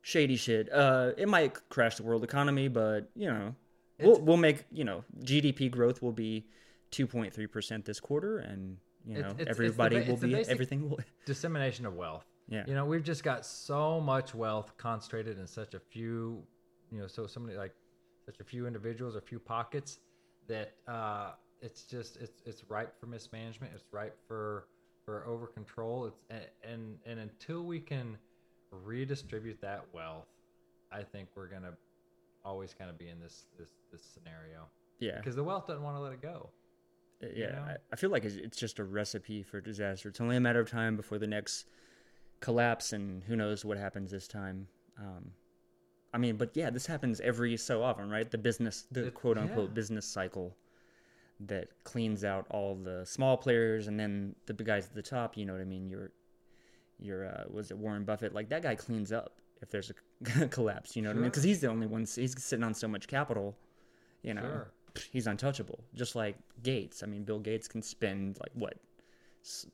shady shit. It might crash the world economy, but, you know, We'll make, you know, GDP growth will be 2.3% this quarter, and you know everything will dissemination of wealth. Yeah, you know, we've just got so much wealth concentrated in such a few, you know, such a few individuals, a few pockets, that it's just it's ripe for mismanagement. It's ripe for over control. And until we can redistribute that wealth, I think we're gonna always kind of be in this scenario. Yeah, because the wealth doesn't want to let it go. Yeah, you know? I feel like it's just a recipe for disaster. It's only a matter of time before the next collapse, and who knows what happens this time. I mean, but yeah, this happens every so often, right? The quote unquote business cycle that cleans out all the small players, and then the guys at the top. You know what I mean? Your was it Warren Buffett? Like, that guy cleans up if there's a collapse. You know what I mean? Because he's the only one. He's sitting on so much capital. You know, he's untouchable. Just like Gates. I mean, Bill Gates can spend like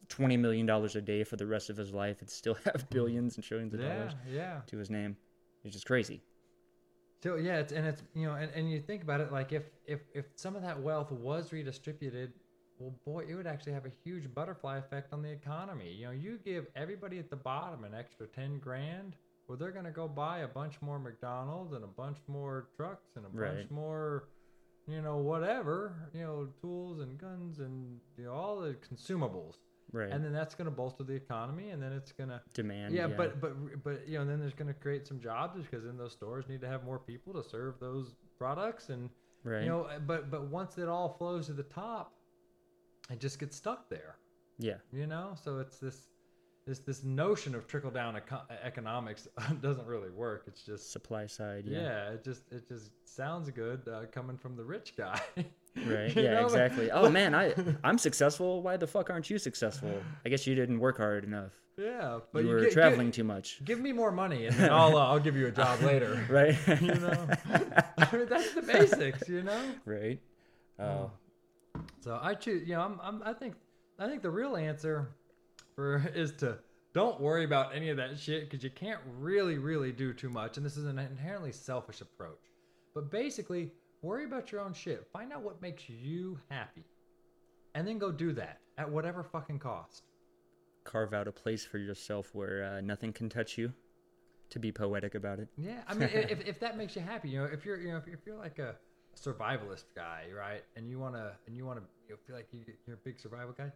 $20 million a day for the rest of his life and still have billions and trillions of dollars to his name. It's just crazy. So yeah, it's you know, and you think about it, like if some of that wealth was redistributed, well, boy, it would actually have a huge butterfly effect on the economy. You know, you give everybody at the bottom an extra $10,000, well, they're gonna go buy a bunch more McDonald's and a bunch more trucks and a bunch more, you know, whatever, you know, tools and guns and, you know, all the consumables. Right. And then that's going to bolster the economy, and then it's going to demand. Yeah, yeah. But you know, and then there's going to create some jobs, because then those stores need to have more people to serve those products, and you know, but once it all flows to the top, it just gets stuck there. Yeah. You know, so it's this notion of trickle down economics doesn't really work. It's just supply side. Yeah. Yeah, it just sounds good coming from the rich guy. Right. You know? Exactly. Oh man, I'm successful. Why the fuck aren't you successful? I guess you didn't work hard enough. Yeah, but you were traveling too much. Give me more money, and then I'll give you a job later. Right. You know, I mean, that's the basics. You know. Right. Oh. So I choose. You know, I think the real answer is to don't worry about any of that shit, because you can't really do too much, and this is an inherently selfish approach. But basically, worry about your own shit. Find out what makes you happy, and then go do that at whatever fucking cost. Carve out a place for yourself where nothing can touch you. To be poetic about it. Yeah, I mean, if that makes you happy, you know, if you're like a survivalist guy, right, and you wanna you know, feel like you're a big survival guy,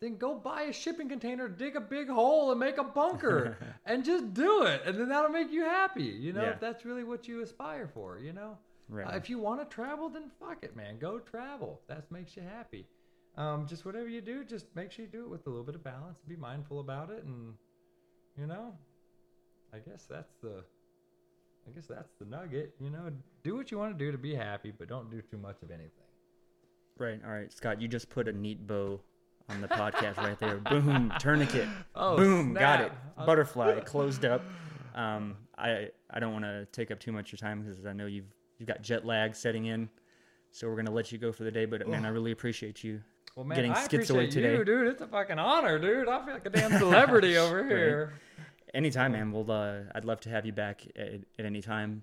then go buy a shipping container, dig a big hole, and make a bunker, and just do it, and then that'll make you happy. You know, if that's really what you aspire for, you know. Right. If you want to travel, then fuck it, man. Go travel. That makes you happy. Just whatever you do, just make sure you do it with a little bit of balance. Be mindful about it, and you know, I guess that's the nugget. You know, do what you want to do to be happy, but don't do too much of anything. Right. All right, Scott, you just put a neat bow on the podcast right there. Boom, tourniquet. Oh, boom, snap. Got it. Butterfly closed up. I don't want to take up too much of your time, because I know you've got jet lag setting in, so we're gonna let you go for the day. But man, I really appreciate you getting schizoid today. You, dude, it's a fucking honor, dude. I feel like a damn celebrity over here. Anytime, man. We'll I'd love to have you back at any time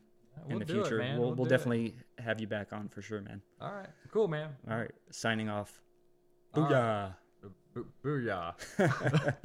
in the future. We'll definitely have you back on for sure, man. All right, cool, man. All right, signing off. Booyah! Booyah!